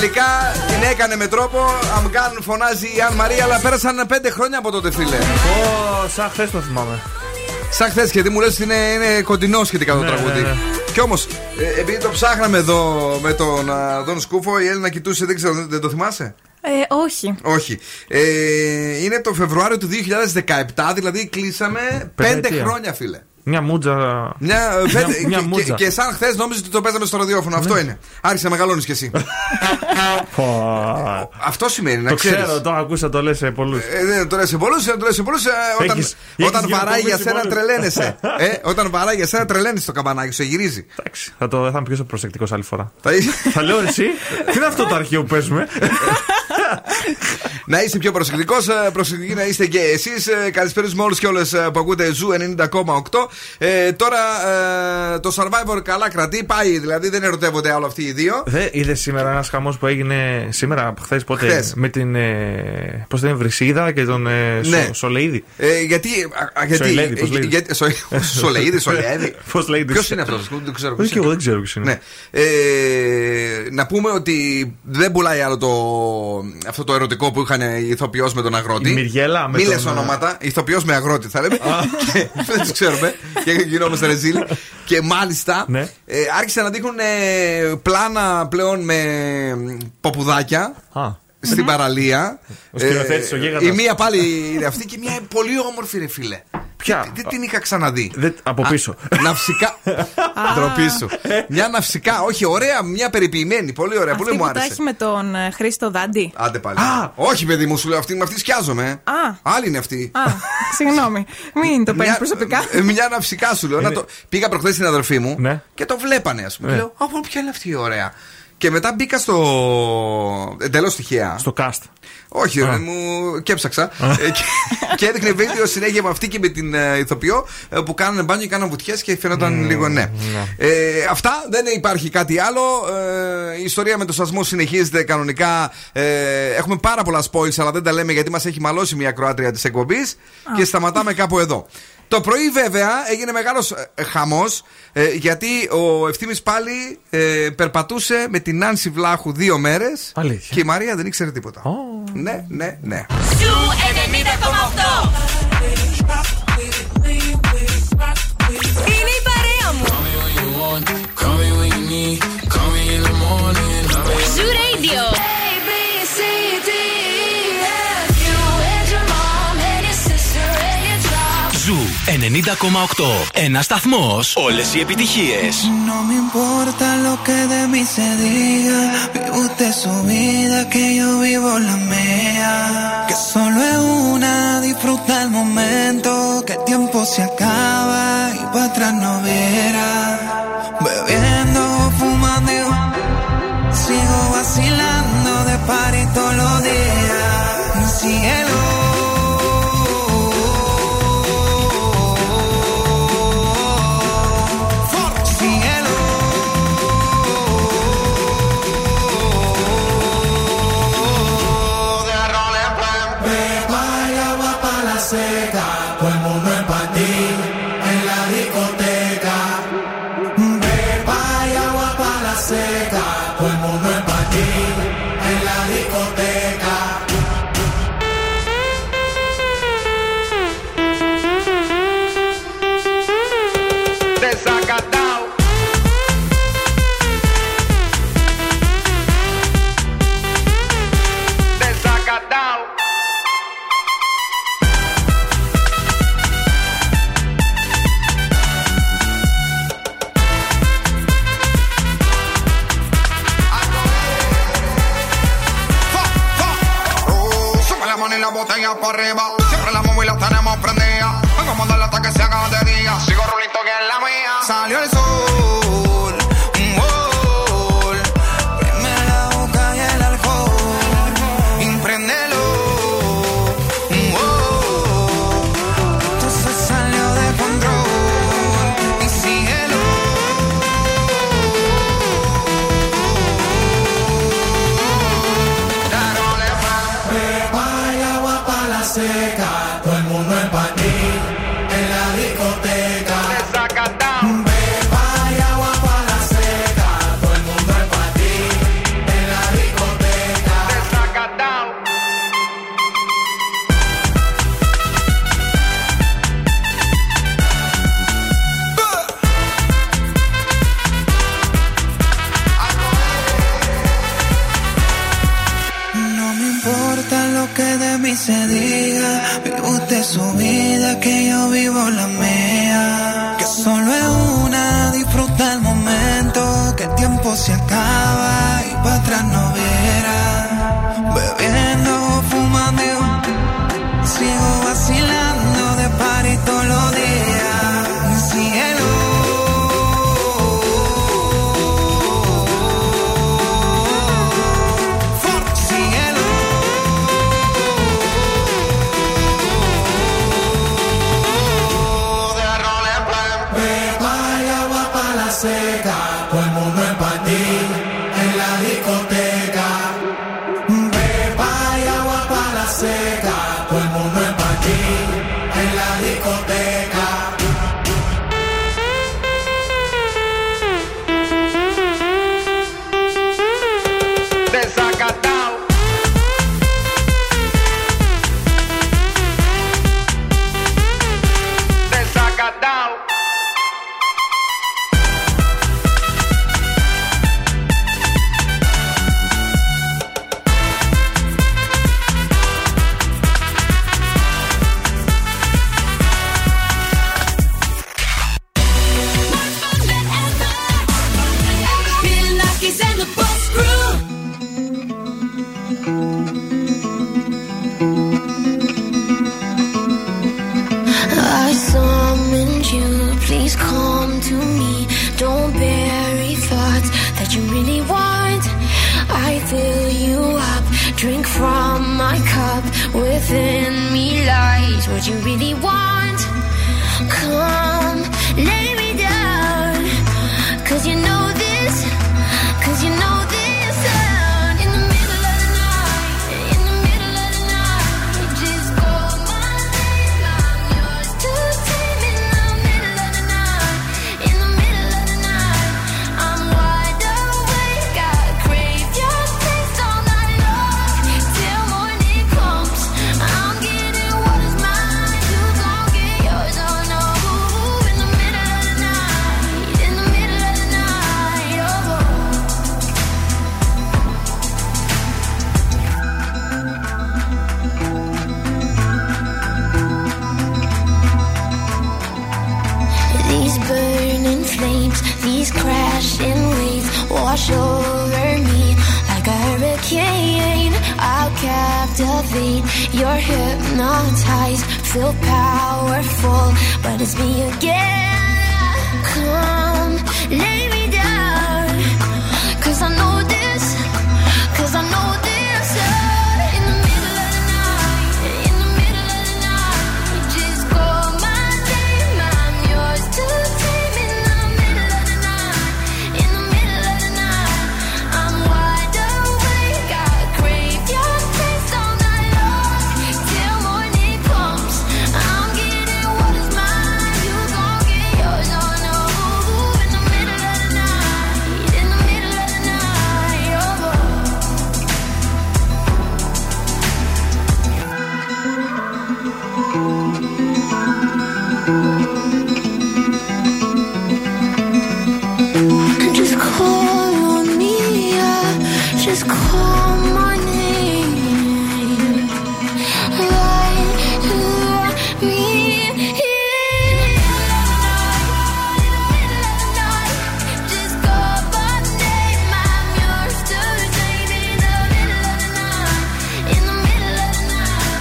Τελικά την έκανε με τρόπο. Αμγκάν φωνάζει η Αν Μαρία, αλλά πέρασαν πέντε χρόνια από τότε, φίλε. Ω, σαν χθες το θυμάμαι. Σαν χθες, γιατί μου λες ότι είναι, είναι κοντινό σχετικά το ναι, τραγούδι. Ναι, ναι. Κι όμως, ε, επειδή το ψάχναμε εδώ με τον Δον Σκούφο, η Έλληνα κοιτούσε, δεν ξέρω, δεν το θυμάσαι. Ε, όχι. Όχι. Ε, είναι το Φεβρουάριο του δύο χιλιάδες δεκαεπτά, δηλαδή κλείσαμε πέντε χρόνια, φίλε. Μια μούτζα. Μια, μια, και, μια μούτζα. Και, και σαν χθες νόμιζες ότι το παίζαμε στο ραδιόφωνο. Ναι. Αυτό είναι. Άρχισε να μεγαλώνεις κι εσύ. Αυτό σημαίνει να ξέρεις. Το ξέρω, το ακούσα, το λες σε πολλούς. Ε, το λες σε πολλούς, το λες σε πολλούς. Όταν, έχεις, όταν έχεις βαράει για σένα, τρελαίνεσαι. ε, όταν βαράει για σένα, τρελαίνεις το καμπανάκι, σε γυρίζει. Εντάξει, θα, θα είμαι πιο προσεκτικός άλλη φορά. Θα λέω εσύ, τι είναι αυτό το αρχείο που παίζουμε. Να είστε πιο προσεκτικός, προσεκτικοί να είστε και εσείς. Καλησπέριζουμε όλους και όλες που ακούτε Zoo ενενήντα κόμμα οκτώ. ε, Τώρα ε, το Survivor καλά κρατεί. Πάει δηλαδή, δεν ερωτεύονται άλλο αυτοί οι δύο. Δε είδες σήμερα ένας χαμός που έγινε σήμερα, χθες, πότε, χθες. Με την ε, πώς την Βρυσίδα και τον ε, ναι. Σο, Σολεϊδη ε, Γιατί α, γιατί, Σοϊλίδη, πώς λέγεται. γιατί σο, Σολεϊδη, Σολεϊδη Πώς λέγεται. Ποιος είναι αυτός, δεν ξέρω. Ποιος είναι. Εγώ δεν ξέρω ποιος είναι. Ναι. ε, Να πούμε ότι δεν πουλάει άλλο το, αυτό το ερωτικό που είχαν ηθοποιός με τον αγρότη. Η Μυριέλα με. Μη λες τον... ονόματα. Ηθοποιός με αγρότη θα λέμε. Και, δεν τους ξέρουμε. Και γινόμαστε ρεζίλοι. Και μάλιστα ναι. ε, άρχισαν να δείχνουν ε, πλάνα πλέον με ποπουδάκια. Α. Στην mm-hmm. παραλία. Ο σκηνοθέτης, ο γίγαντας. Η μία πάλι είναι αυτή και μια πολύ όμορφη, ρε φίλε. Ποια? Δεν την είχα ξαναδεί. Από πίσω. Ναυσικά. Ντροπή σου. Μια ναυσικά, όχι, ωραία, μια περιποιημένη. Πολύ ωραία, πολύ μου άρεσε. Αυτή που με τον Χρήστο Δάντη. Άντε πάλι. Όχι, παιδί μου, σου λέω αυτή, με αυτή σκιάζομαι. Άλλη είναι αυτή. Συγγνώμη, μην το παίρνεις προσωπικά. Μια ναυσικά σου λέω. Πήγα προχθές στην αδερφή μου και το βλέπανε, α πούμε. Λέω, αφού ποια είναι αυτή η ωραία. Και μετά μπήκα στο. Εντελώς τυχαία. Στο cast. Όχι, ρε, μου και έψαξα. Και έδειχνε βίντεο συνέχεια με αυτή και με την ηθοποιό που κάνανε μπάνιο και κάνανε βουτιές και φαίνονταν λίγο ναι. Αυτά, δεν υπάρχει κάτι άλλο. Η ιστορία με το σασμό συνεχίζεται κανονικά. Έχουμε πάρα πολλά spoils, αλλά δεν τα λέμε γιατί μας έχει μαλώσει μια ακροάτρια της εκπομπής. Και σταματάμε κάπου εδώ. Το πρωί βέβαια έγινε μεγάλος χαμός ε, γιατί ο Ευθύμης πάλι ε, περπατούσε με την Άνση Βλάχου δύο μέρες. Αλήθεια. Και η Μαρία δεν ήξερε τίποτα. Oh. Ναι, ναι, ναι. Είναι η παρέα μου. Zoo Radio. ενενήντα κόμμα οκτώ. Ένα σταθμός. Όλες οι επιτυχίες. No me importa lo que de mí se diga. Vive usted su vida, que yo vivo la mía. Que solo es una, disfruta el momento. Que el tiempo se acaba y para atrás no viera. Bebiendo, fumando, sigo vacilando de party todos los días. Cielo. Arriba. Siempre la móvil la tenemos prendida. Vamos a mandarla hasta que se haga de día. Sigo rulito que es la mía. Salió el sol, un gol. Prende la boca y el alcohol. Impréndelo, un gol. Esto se salió de control. Y síguelo. Claro, le va. Beba. Seca, todo el mundo es pa' ti, en la discoteca. Te saca down. Beba y agua pa' la seca, todo el mundo es pa' ti, en la discoteca. Te saca down. No me importa lo que de mí se diga. Vive usted su vida, que yo vivo la mía. Que solo es una, disfruta el momento. Que el tiempo se acaba y para atrás no viera. Bebiendo, fumando, sigo vacilando de party todos los días. Cielo. Please come to me. Don't bury thoughts that you really want. I fill you up. Drink from my cup. Within me lies what you really want. Come, lay me down. Cause you know this. Cause you know this. These crashing waves wash over me like a hurricane. I'll captivate. You're hypnotized, feel powerful, but it's me again. Come, lay me down, cause I know this, cause I know this. In the middle of the night, in the middle of the night, just call my name, I'm yours to take.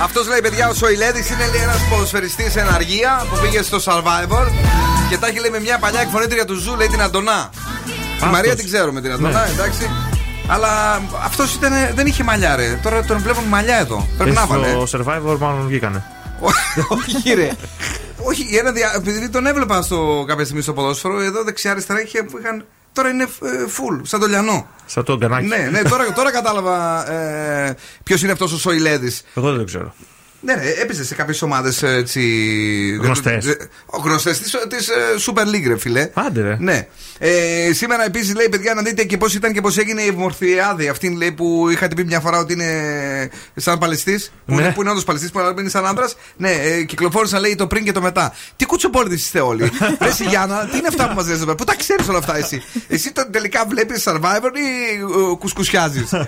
Αυτός λέει, παιδιά, ο Σοϊλίδης είναι ένας ποδοσφαιριστής εν αργία που πήγε στο Survivor και τα έχει, λέει, με μια παλιά εκφωνήτρια του Ζου, λέει, την Αντωνά. Τη Μαρία την ξέρουμε την Αντωνά, ναι, εντάξει. Αλλά αυτός ήταν, δεν είχε μαλλιά, ρε. Τώρα τον βλέπουν μαλλιά εδώ. Πρέπει να βάλε. Το Survivor μάλλον βγήκανε. Όχι, ρε. Όχι, επειδή τον έβλεπα στο κάποια στιγμή στο ποδόσφαιρο, εδώ δεξιά-αριστερά είχαν. Τώρα είναι full, σαν το λιανό. Σαν το γκανάκι. Ναι, ναι, τώρα, τώρα κατάλαβα ε, ποιος είναι αυτός ο Σοϊλίδης. Εγώ δεν το ξέρω. Ναι, ναι, έπαιζε σε κάποιες ομάδες γνωστές. Γνωστές της Super League, ρε φίλε. Άντε, ρε. Ναι. Ε, σήμερα επίσης λέει, παιδιά, να δείτε και πώς ήταν και πώς έγινε η Μορθιάδη. Αυτή λέει που είχατε πει μια φορά ότι είναι σαν παλαιστής. Ναι. Που είναι, που είναι όντως παλαιστής, που είναι σαν άντρας. Ναι, ε, κυκλοφόρησαν, λέει, το πριν και το μετά. Τι κουτσομπόλιδες είστε όλοι. Ρε Γιάννα, τι είναι αυτά που μας λες εδώ. Πού τα ξέρεις όλα αυτά εσύ. Εσύ τελικά βλέπεις Survivor ή κουσκουσιάζεις. ε,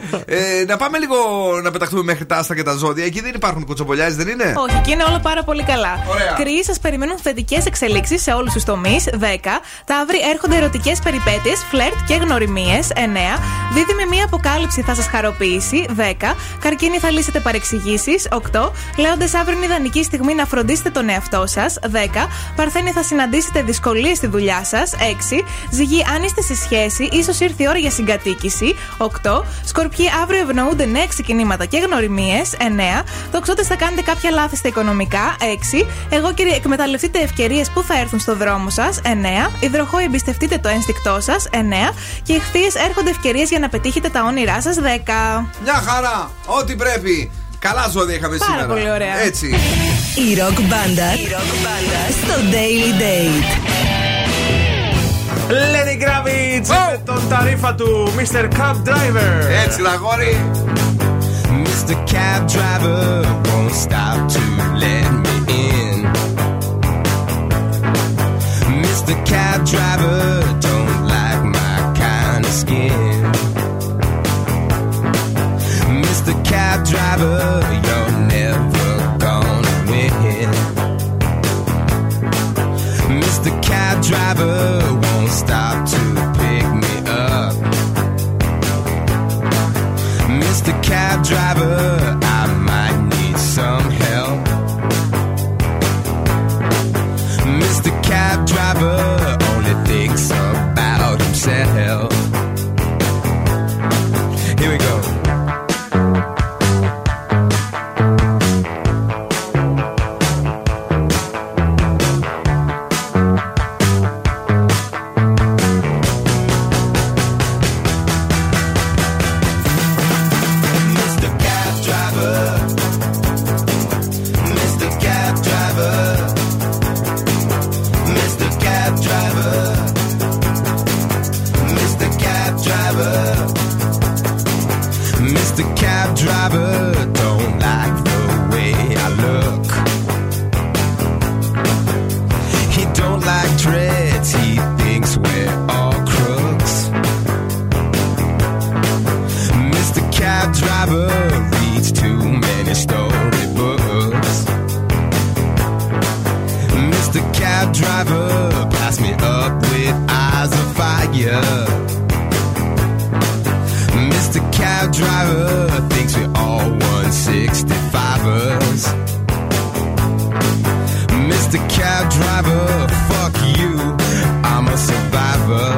να πάμε λίγο να πεταχτούμε μέχρι τα άστα και τα ζώδια. Εκεί δεν υπάρχουν κουτσομπολιάδες. Δεν είναι. Όχι, εκεί είναι όλα πάρα πολύ καλά. Κριοί, σας περιμένουν θετικές εξελίξεις σε όλους τους τομείς. δέκα. Ταύροι, έρχονται ερωτικές περιπέτειες, φλερτ και γνωριμίες. εννέα. Δίδυμοι, μία αποκάλυψη θα σας χαροποιήσει. δέκα. Καρκίνοι, θα λύσετε παρεξηγήσεις. οκτώ. Λέοντες, αύριο είναι ιδανική στιγμή να φροντίσετε τον εαυτό σας. δέκα. Παρθένοι, θα συναντήσετε δυσκολίες στη δουλειά σας. έξι. Ζυγοί, αν είστε σε σχέση, ίσως ήρθε η ώρα για συγκατοίκηση. οκτώ. Σκορπιοί, αύριο ευνοούνται νέα ξεκινήματα και γνωριμίες. εννέα. Τοξότες, θα κάνετε κάποια λάθη στα οικονομικά. έξι. Εγώ, κύριε, εκμεταλλευτείτε ευκαιρίες που θα έρθουν στο δρόμο σας. εννέα. Υδροχόη, εμπιστευτείτε το ένστικτό σας. εννέα. Και ηχθείες, έρχονται ευκαιρίες για να πετύχετε τα όνειρά σας. δέκα. Μια χαρά! Ό,τι πρέπει! Καλά ζώδια είχαμε πάρα σήμερα. Πάρα πολύ ωραία. Έτσι. Η rock μπάντα στο Daily Date. Lenny Kravitz oh. με τον ταρίφα του μίστερ Cab Driver. Έτσι, λαγόρι. mister Cab Driver won't stop to let me in. mister Cab Driver don't like my kind of skin. mister Cab Driver, you're never gonna win. mister Cab Driver won't stop to pick me up. mister Cab Driver, I might need some. look. He don't like dreads, he thinks we're all crooks. Mister Cab Driver reads too many storybooks. Mister Cab Driver pass me up with eyes of fire. Cab driver thinks we're all one sixty-fivers. Mister Cab Driver, fuck you, I'm a survivor.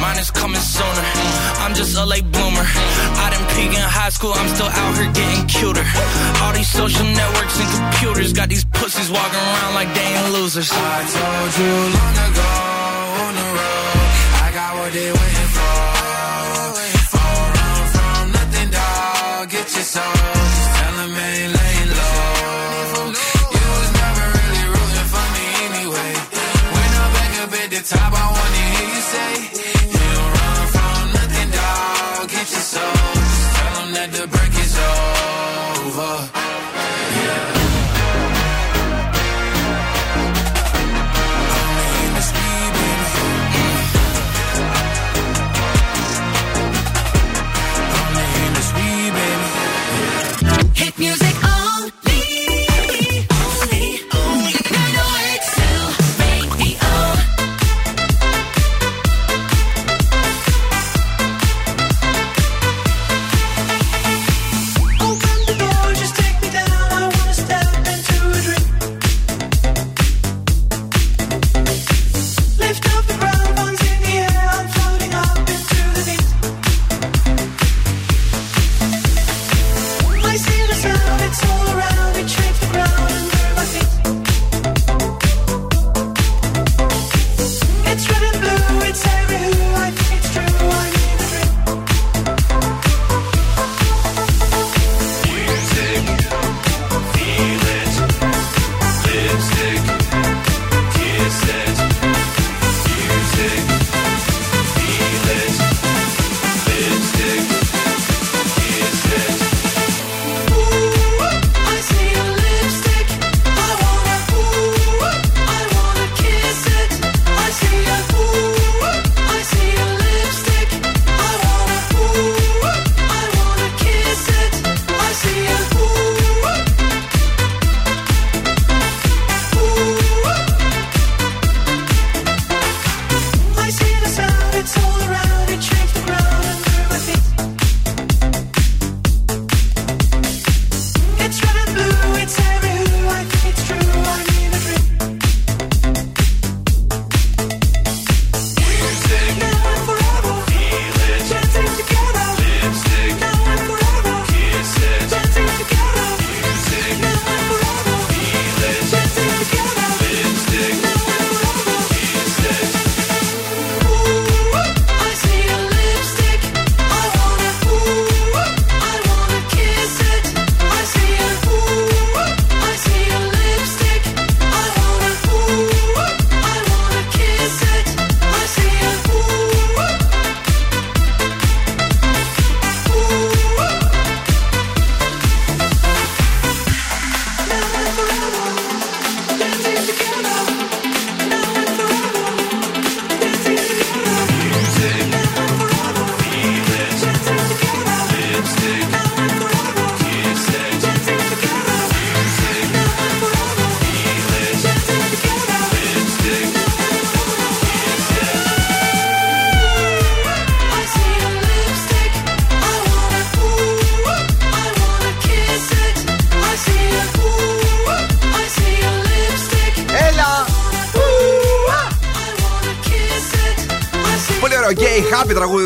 Mine is coming sooner. I'm just a late bloomer. I done peak in high school, I'm still out here getting cuter. All these social networks and computers got these pussies walking around like they ain't losers. I told you long ago on the road, I got what they waiting for. Far run from nothing, dog. Get your soul. Just tell them ain't laying low. You was never really rooting for me anyway. When I'm back up at the top, I wanna hear you say.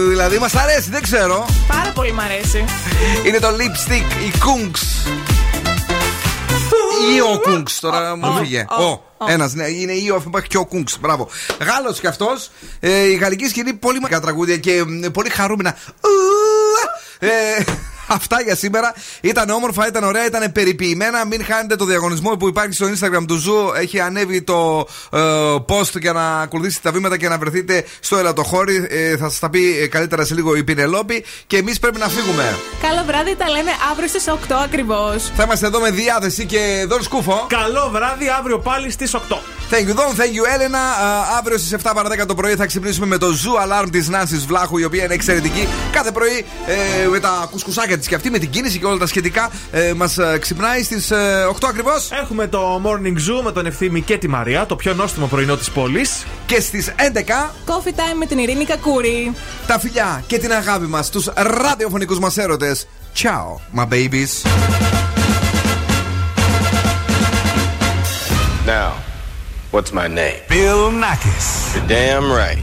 Δηλαδή μας αρέσει, δεν ξέρω. Πάρα πολύ μ' αρέσει. Είναι το lipstick, η Kungs. Ή ο Kungs, τώρα μου φύγε. Ένας, ναι, είναι ή ο Αφιμπάχ και ο Kungs. Μπράβο. Γάλλος κι αυτός. Η γαλλική σκηνή, πολύ μεγάλα τραγούδια και πολύ χαρούμενα. Αυτά για σήμερα. Ήταν όμορφα, ήταν ωραία, ήταν περιποιημένα. Μην χάνετε το διαγωνισμό που υπάρχει στο Instagram του Zoo. Έχει ανέβει το ε, post για να ακολουθήσετε τα βήματα και να βρεθείτε στο Ελατοχώρι. Ε, θα σας τα πει καλύτερα σε λίγο η Πινελόπη. Και εμείς πρέπει να φύγουμε. Καλό βράδυ, τα λέμε αύριο στις οκτώ ακριβώς. Θα είμαστε εδώ με διάθεση και δόν σκούφο. Καλό βράδυ, αύριο πάλι στις οκτώ. Thank you, Don. Thank you, Έλενα. Uh, αύριο στις επτά παρά δέκα το πρωί θα ξυπνήσουμε με το Zoo Alarm της Νάνσης Βλάχου, η οποία είναι εξαιρετική. Κάθε πρωί ε, με τα κουσκουσάκια της και αυτή, με την κίνηση και όλα τα σχετικά, ε, μας ξυπνάει στις ε, οκτώ ακριβώς. Έχουμε το Morning Zoo με τον Ευθύμη και τη Μαρία, το πιο νόστιμο πρωινό της πόλης. Και στις έντεκα Coffee Time με την Ειρήνη Κακούρη. Τα φιλιά και την αγάπη μας, τους ραδιοφωνικούς μας έρωτες. Ciao, my babies. Now. What's my name? Bill Nakis. You're damn right.